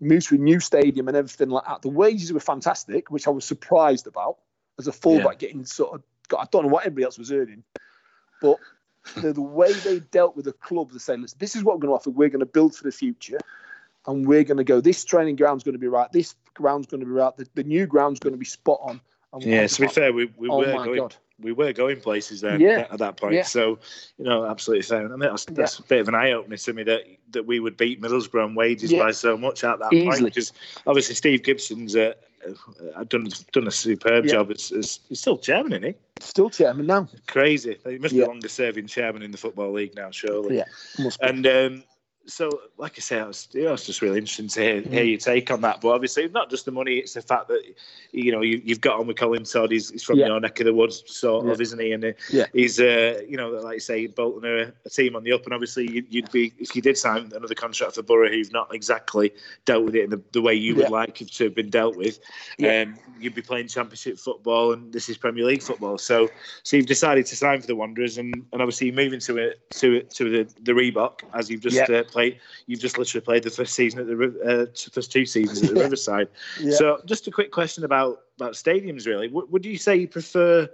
We moved to a new stadium and everything like that. The wages were fantastic, which I was surprised about as a fullback yeah. getting sort of, God, I don't know what everybody else was earning, but the, the way they dealt with the club, they said, listen, this is what we're going to offer. We're going to build for the future. And we're going to go, this training ground's going to be right. This ground's going to be right. The, the new ground's going to be spot on. And yeah, to be fair, we, we oh were going God. we were going places then yeah. at that point. Yeah. So, you know, absolutely fair. I mean, that's, that's yeah. a bit of an eye-opener to me that, that we would beat Middlesbrough on wages yeah. by so much at that Easily. point. Because obviously Steve Gibson's uh, uh, done done a superb yeah. job. As, as, he's still chairman, isn't he? Still chairman now. Crazy. He must yeah. be the longest-serving chairman in the Football League now, surely. Yeah, must be. And... Um, So, like I say, I was, you know, it's just really interesting to hear, hear your take on that. But obviously, not just the money; it's the fact that you know you, you've got on with Colin Todd. He's, he's from yeah. your neck of the woods, sort yeah. of, isn't he? And uh, yeah. he's, uh, you know, like you say, Bolton are a team on the up. And obviously, you, you'd be if you did sign another contract for Borough, who've not exactly dealt with it in the, the way you would yeah. like it to have been dealt with. Yeah. Um, you'd be playing Championship football, and this is Premier League football. So, so you've decided to sign for the Wanderers, and, and obviously you're moving to it to to the, the Reebok as you've just. Yeah. Uh, Play, you've just literally played the first season at the uh, first two seasons at the yeah. Riverside. Yeah. So, just a quick question about, about stadiums, really. W- would you say you prefer?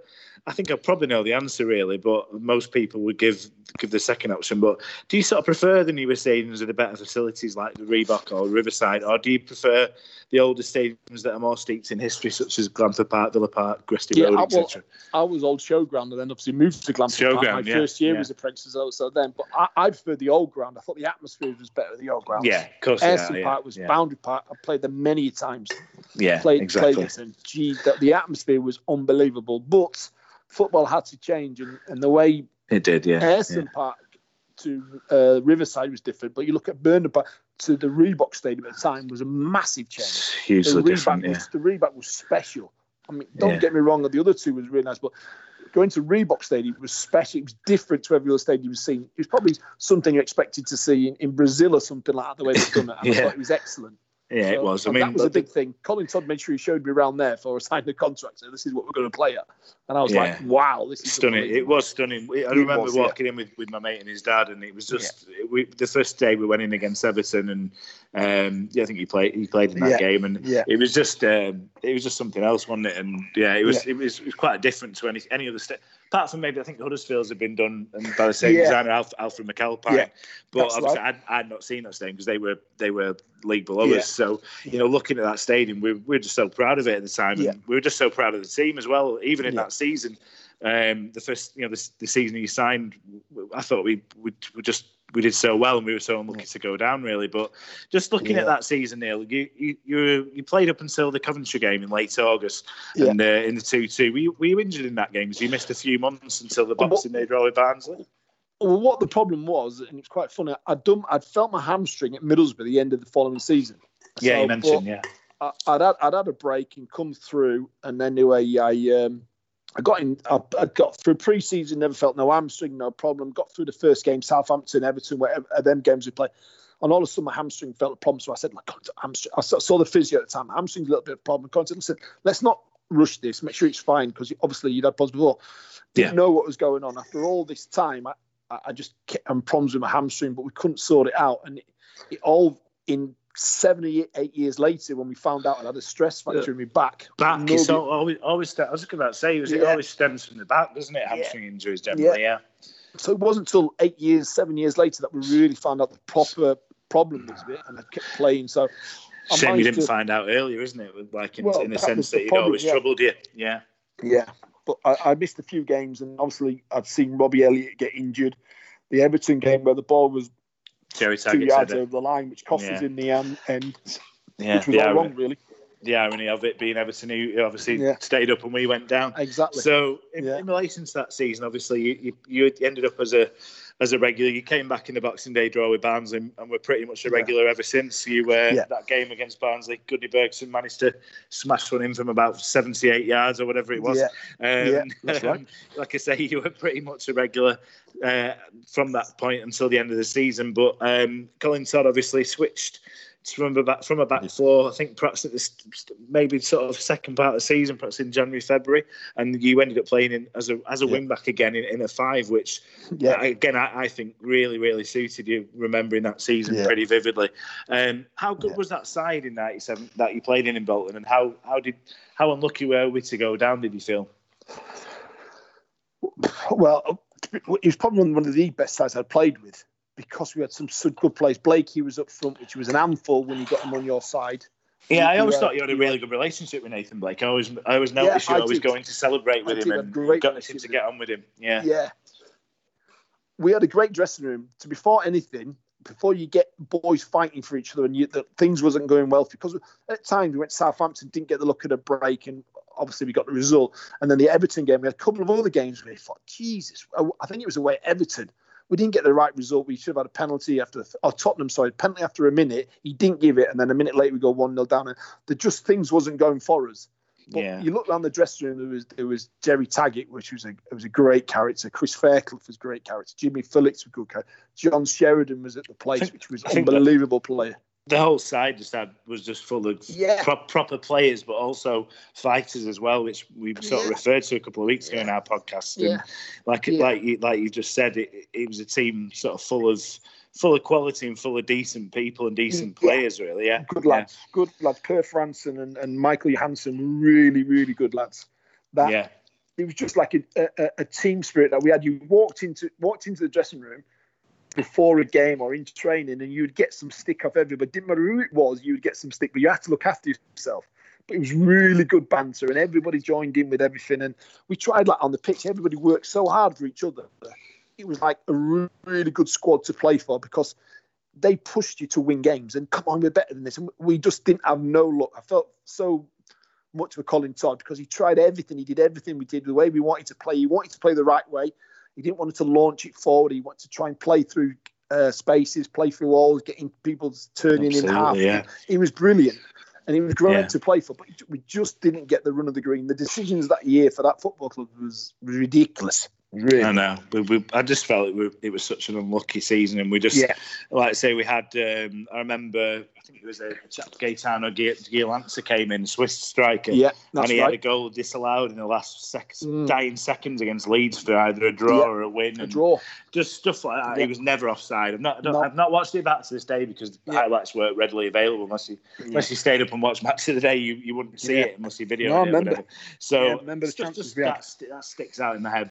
I think I probably know the answer, really, but most people would give give the second option. But do you sort of prefer the newer stadiums with the better facilities, like the Reebok or Riverside, or do you prefer the older stadiums that are more steeped in history, such as Glanford Park, Villa Park, Gresty yeah, Road, et cetera? I was old Showground, and then obviously moved to Glanford Showground, Park. My yeah, first year yeah. was apprentice, so then, but I, I preferred the old ground. I thought the atmosphere was better at the old ground. Yeah, of course. Ayrton yeah, Park yeah, was yeah. Boundary Park. I played there many times. Yeah, played, exactly. Played this, and gee, the, the atmosphere was unbelievable, but. Football had to change, and, and the way it did, yeah. Aston yeah. Park to uh, Riverside was different, but you look at Burnham Park to the Reebok Stadium at the time was a massive change. Hugely different. Yeah. Was, the Reebok was special. I mean, don't yeah. get me wrong, the other two was really nice, but going to Reebok Stadium was special. It was different to every other stadium you've seen. It was probably something you expected to see in, in Brazil or something like that. The way they've done it, and yeah. I thought it was excellent. Yeah, so, it was. I mean, that was a big thing. Colin Todd made sure he showed me around there for a signed the contract. So this is what we're going to play at, and I was yeah. like, "Wow, this is stunning!" It was stunning. I it remember was, walking yeah. in with, with my mate and his dad, and it was just yeah. we, the first day we went in against Everton, and um, yeah, I think he played. He played in that yeah. game, and yeah. it was just um, it was just something else, wasn't it? And yeah, it was yeah. it was, it was quite different to any any other step. Apart from maybe I think Huddersfield's have been done by the same yeah. designer, Alf, Alfred McAlpine. Yeah, but obviously, right. I'd, I'd not seen that stadium because they were they were league below yeah. us. So you know, looking at that stadium, we, we were just so proud of it at the time, yeah. and we were just so proud of the team as well. Even in yeah. that season, um, the first you know the, the season he signed, I thought we we, we just. We did so well, and we were so unlucky yeah. to go down, really. But just looking yeah. at that season, Neil, you you you, you played up until the Coventry game in late August, yeah. and uh, in the two-two, were you, were you injured in that game? So you missed a few months until the Boxing Day draw with Barnsley. Well, what the problem was, and it's quite funny, I'd done, I'd felt my hamstring at Middlesbrough the end of the following season. Yeah, so, you mentioned, yeah. I, I'd had I'd had a break and come through, and anyway, I. Um, I got in. I, I got through pre-season, never felt no hamstring, no problem. Got through the first game, Southampton, Everton, whatever them games we play, and all of a sudden my hamstring felt a problem. So I said, "Look, hamstring." I saw the physio at the time. My hamstring's a little bit of a problem. I said, "Let's not rush this. Make sure it's fine," because obviously you'd had problems before. Didn't yeah. know what was going on. After all this time, I, I just kept having problems with my hamstring, but we couldn't sort it out, and it, it all in. seventy-eight years later, when we found out I had a stress fracture in my back. Back, it's all, always, always, I was about to say, it, was, yeah. it always stems from the back, doesn't it? Hamstring yeah. injuries, generally, yeah. yeah. So it wasn't until eight years, seven years later that we really found out the proper problem was with it, and I kept playing. So I Shame you didn't to, find out earlier, isn't it? Like in, well, in the sense the that you'd problem, always yeah. troubled you. Yeah. Yeah. But I, I missed a few games, and obviously I've seen Robbie Elliott get injured. The Everton game where the ball was Jerry two yards over the line, which cost yeah. us in the um, end, yeah, which was all wrong, really. the irony of it being Everton, who obviously yeah. stayed up and we went down. Exactly. So in, yeah. in relation to that season, obviously you, you you ended up as a as a regular. You came back in the Boxing Day draw with Barnsley, and, and were pretty much a regular yeah. ever since. You were uh, yeah. that game against Barnsley. Gudni Bergson managed to smash one in from about seventy-eight yards or whatever it was. Yeah. Um, yeah, that's right. Like I say, you were pretty much a regular uh, from that point until the end of the season. But um, Colin Todd obviously switched from a back, from a back four, I think perhaps at this maybe sort of second part of the season, perhaps in January, February, and you ended up playing in, as a as a yeah. wing back again in, in a five, which yeah. uh, again I, I think really really suited you. Remembering that season yeah. pretty vividly. Um, how good yeah. was that side in ninety-seven that you played in in Bolton, and how how did how unlucky were we to go down? Did you feel? Well, it was probably one of the best sides I'd played with, because we had some good players. Blakey was up front, which was an handful when you got him on your side. Yeah, I always thought you had a really good relationship with Nathan Blake. I always, I always noticed yeah, you I always did. going to celebrate with I him and got him to get on with him. Yeah, yeah. We had a great dressing room. So before anything, before you get boys fighting for each other and you, that things wasn't going well, because at times we went to Southampton, didn't get the look at a break, and obviously we got the result. And then the Everton game, we had a couple of other games where we thought, Jesus, I think it was away at Everton. We didn't get the right result. We should have had a penalty after, or Tottenham, sorry, penalty after a minute. He didn't give it, and then a minute later we go one nil down. And the just things wasn't going for us. But yeah. you look around the dressing room. There was there was Jerry Taggett, which was a it was a great character. Chris Fairclough was a great character. Jimmy Phillips was a good character. John Sheridan was at the place, think, which was an unbelievable that- player. The whole side just had was just full of yeah. pro- proper players, but also fighters as well, which we sort of yeah. referred to a couple of weeks ago yeah. in our podcast. And yeah. like yeah. like you, like you just said, it, it was a team sort of full of full of quality and full of decent people and decent yeah. players, really. Yeah, good lads, yeah. good lads. Perth Ranson and, and Michael Johansson, really, really good lads. That yeah. it was just like a, a, a team spirit that we had. You walked into walked into the dressing room before a game or in training, and you'd get some stick off everybody. Didn't matter who it was, you'd get some stick, but you had to look after yourself. But it was really good banter, and everybody joined in with everything. And we tried, like on the pitch, everybody worked so hard for each other. It was like a really good squad to play for, because they pushed you to win games. And come on, we're better than this. And we just didn't have no luck. I felt so much for Colin Todd, because he tried everything. He did everything we did the way we wanted to play. He wanted to play the right way. He didn't want to launch it forward. He wanted to try and play through uh, spaces, play through walls, getting people turning Absolutely, in half. Yeah. He, he was brilliant, and he was great yeah. to play for. But we just didn't get the run of the green. The decisions that year for that football club was ridiculous. Really. I know. We, we, I just felt it, we, it was such an unlucky season, and we just, yeah. like I say, we had. Um, I remember, I think it was a chap, Gaetano Giolanza came in, Swiss striker, yeah, and he right. had a goal disallowed in the last sec- mm. dying seconds against Leeds for either a draw yeah. or a win, a draw, just stuff like that. Yeah. He was never offside. I've not, no. I've not watched it back to this day, because the yeah. highlights weren't readily available unless you yeah. unless you stayed up and watched Match of the Day. You, you wouldn't see yeah. it unless you videoed no, it. I remember. It or so yeah, I remember the chances just, that, that sticks out in my head.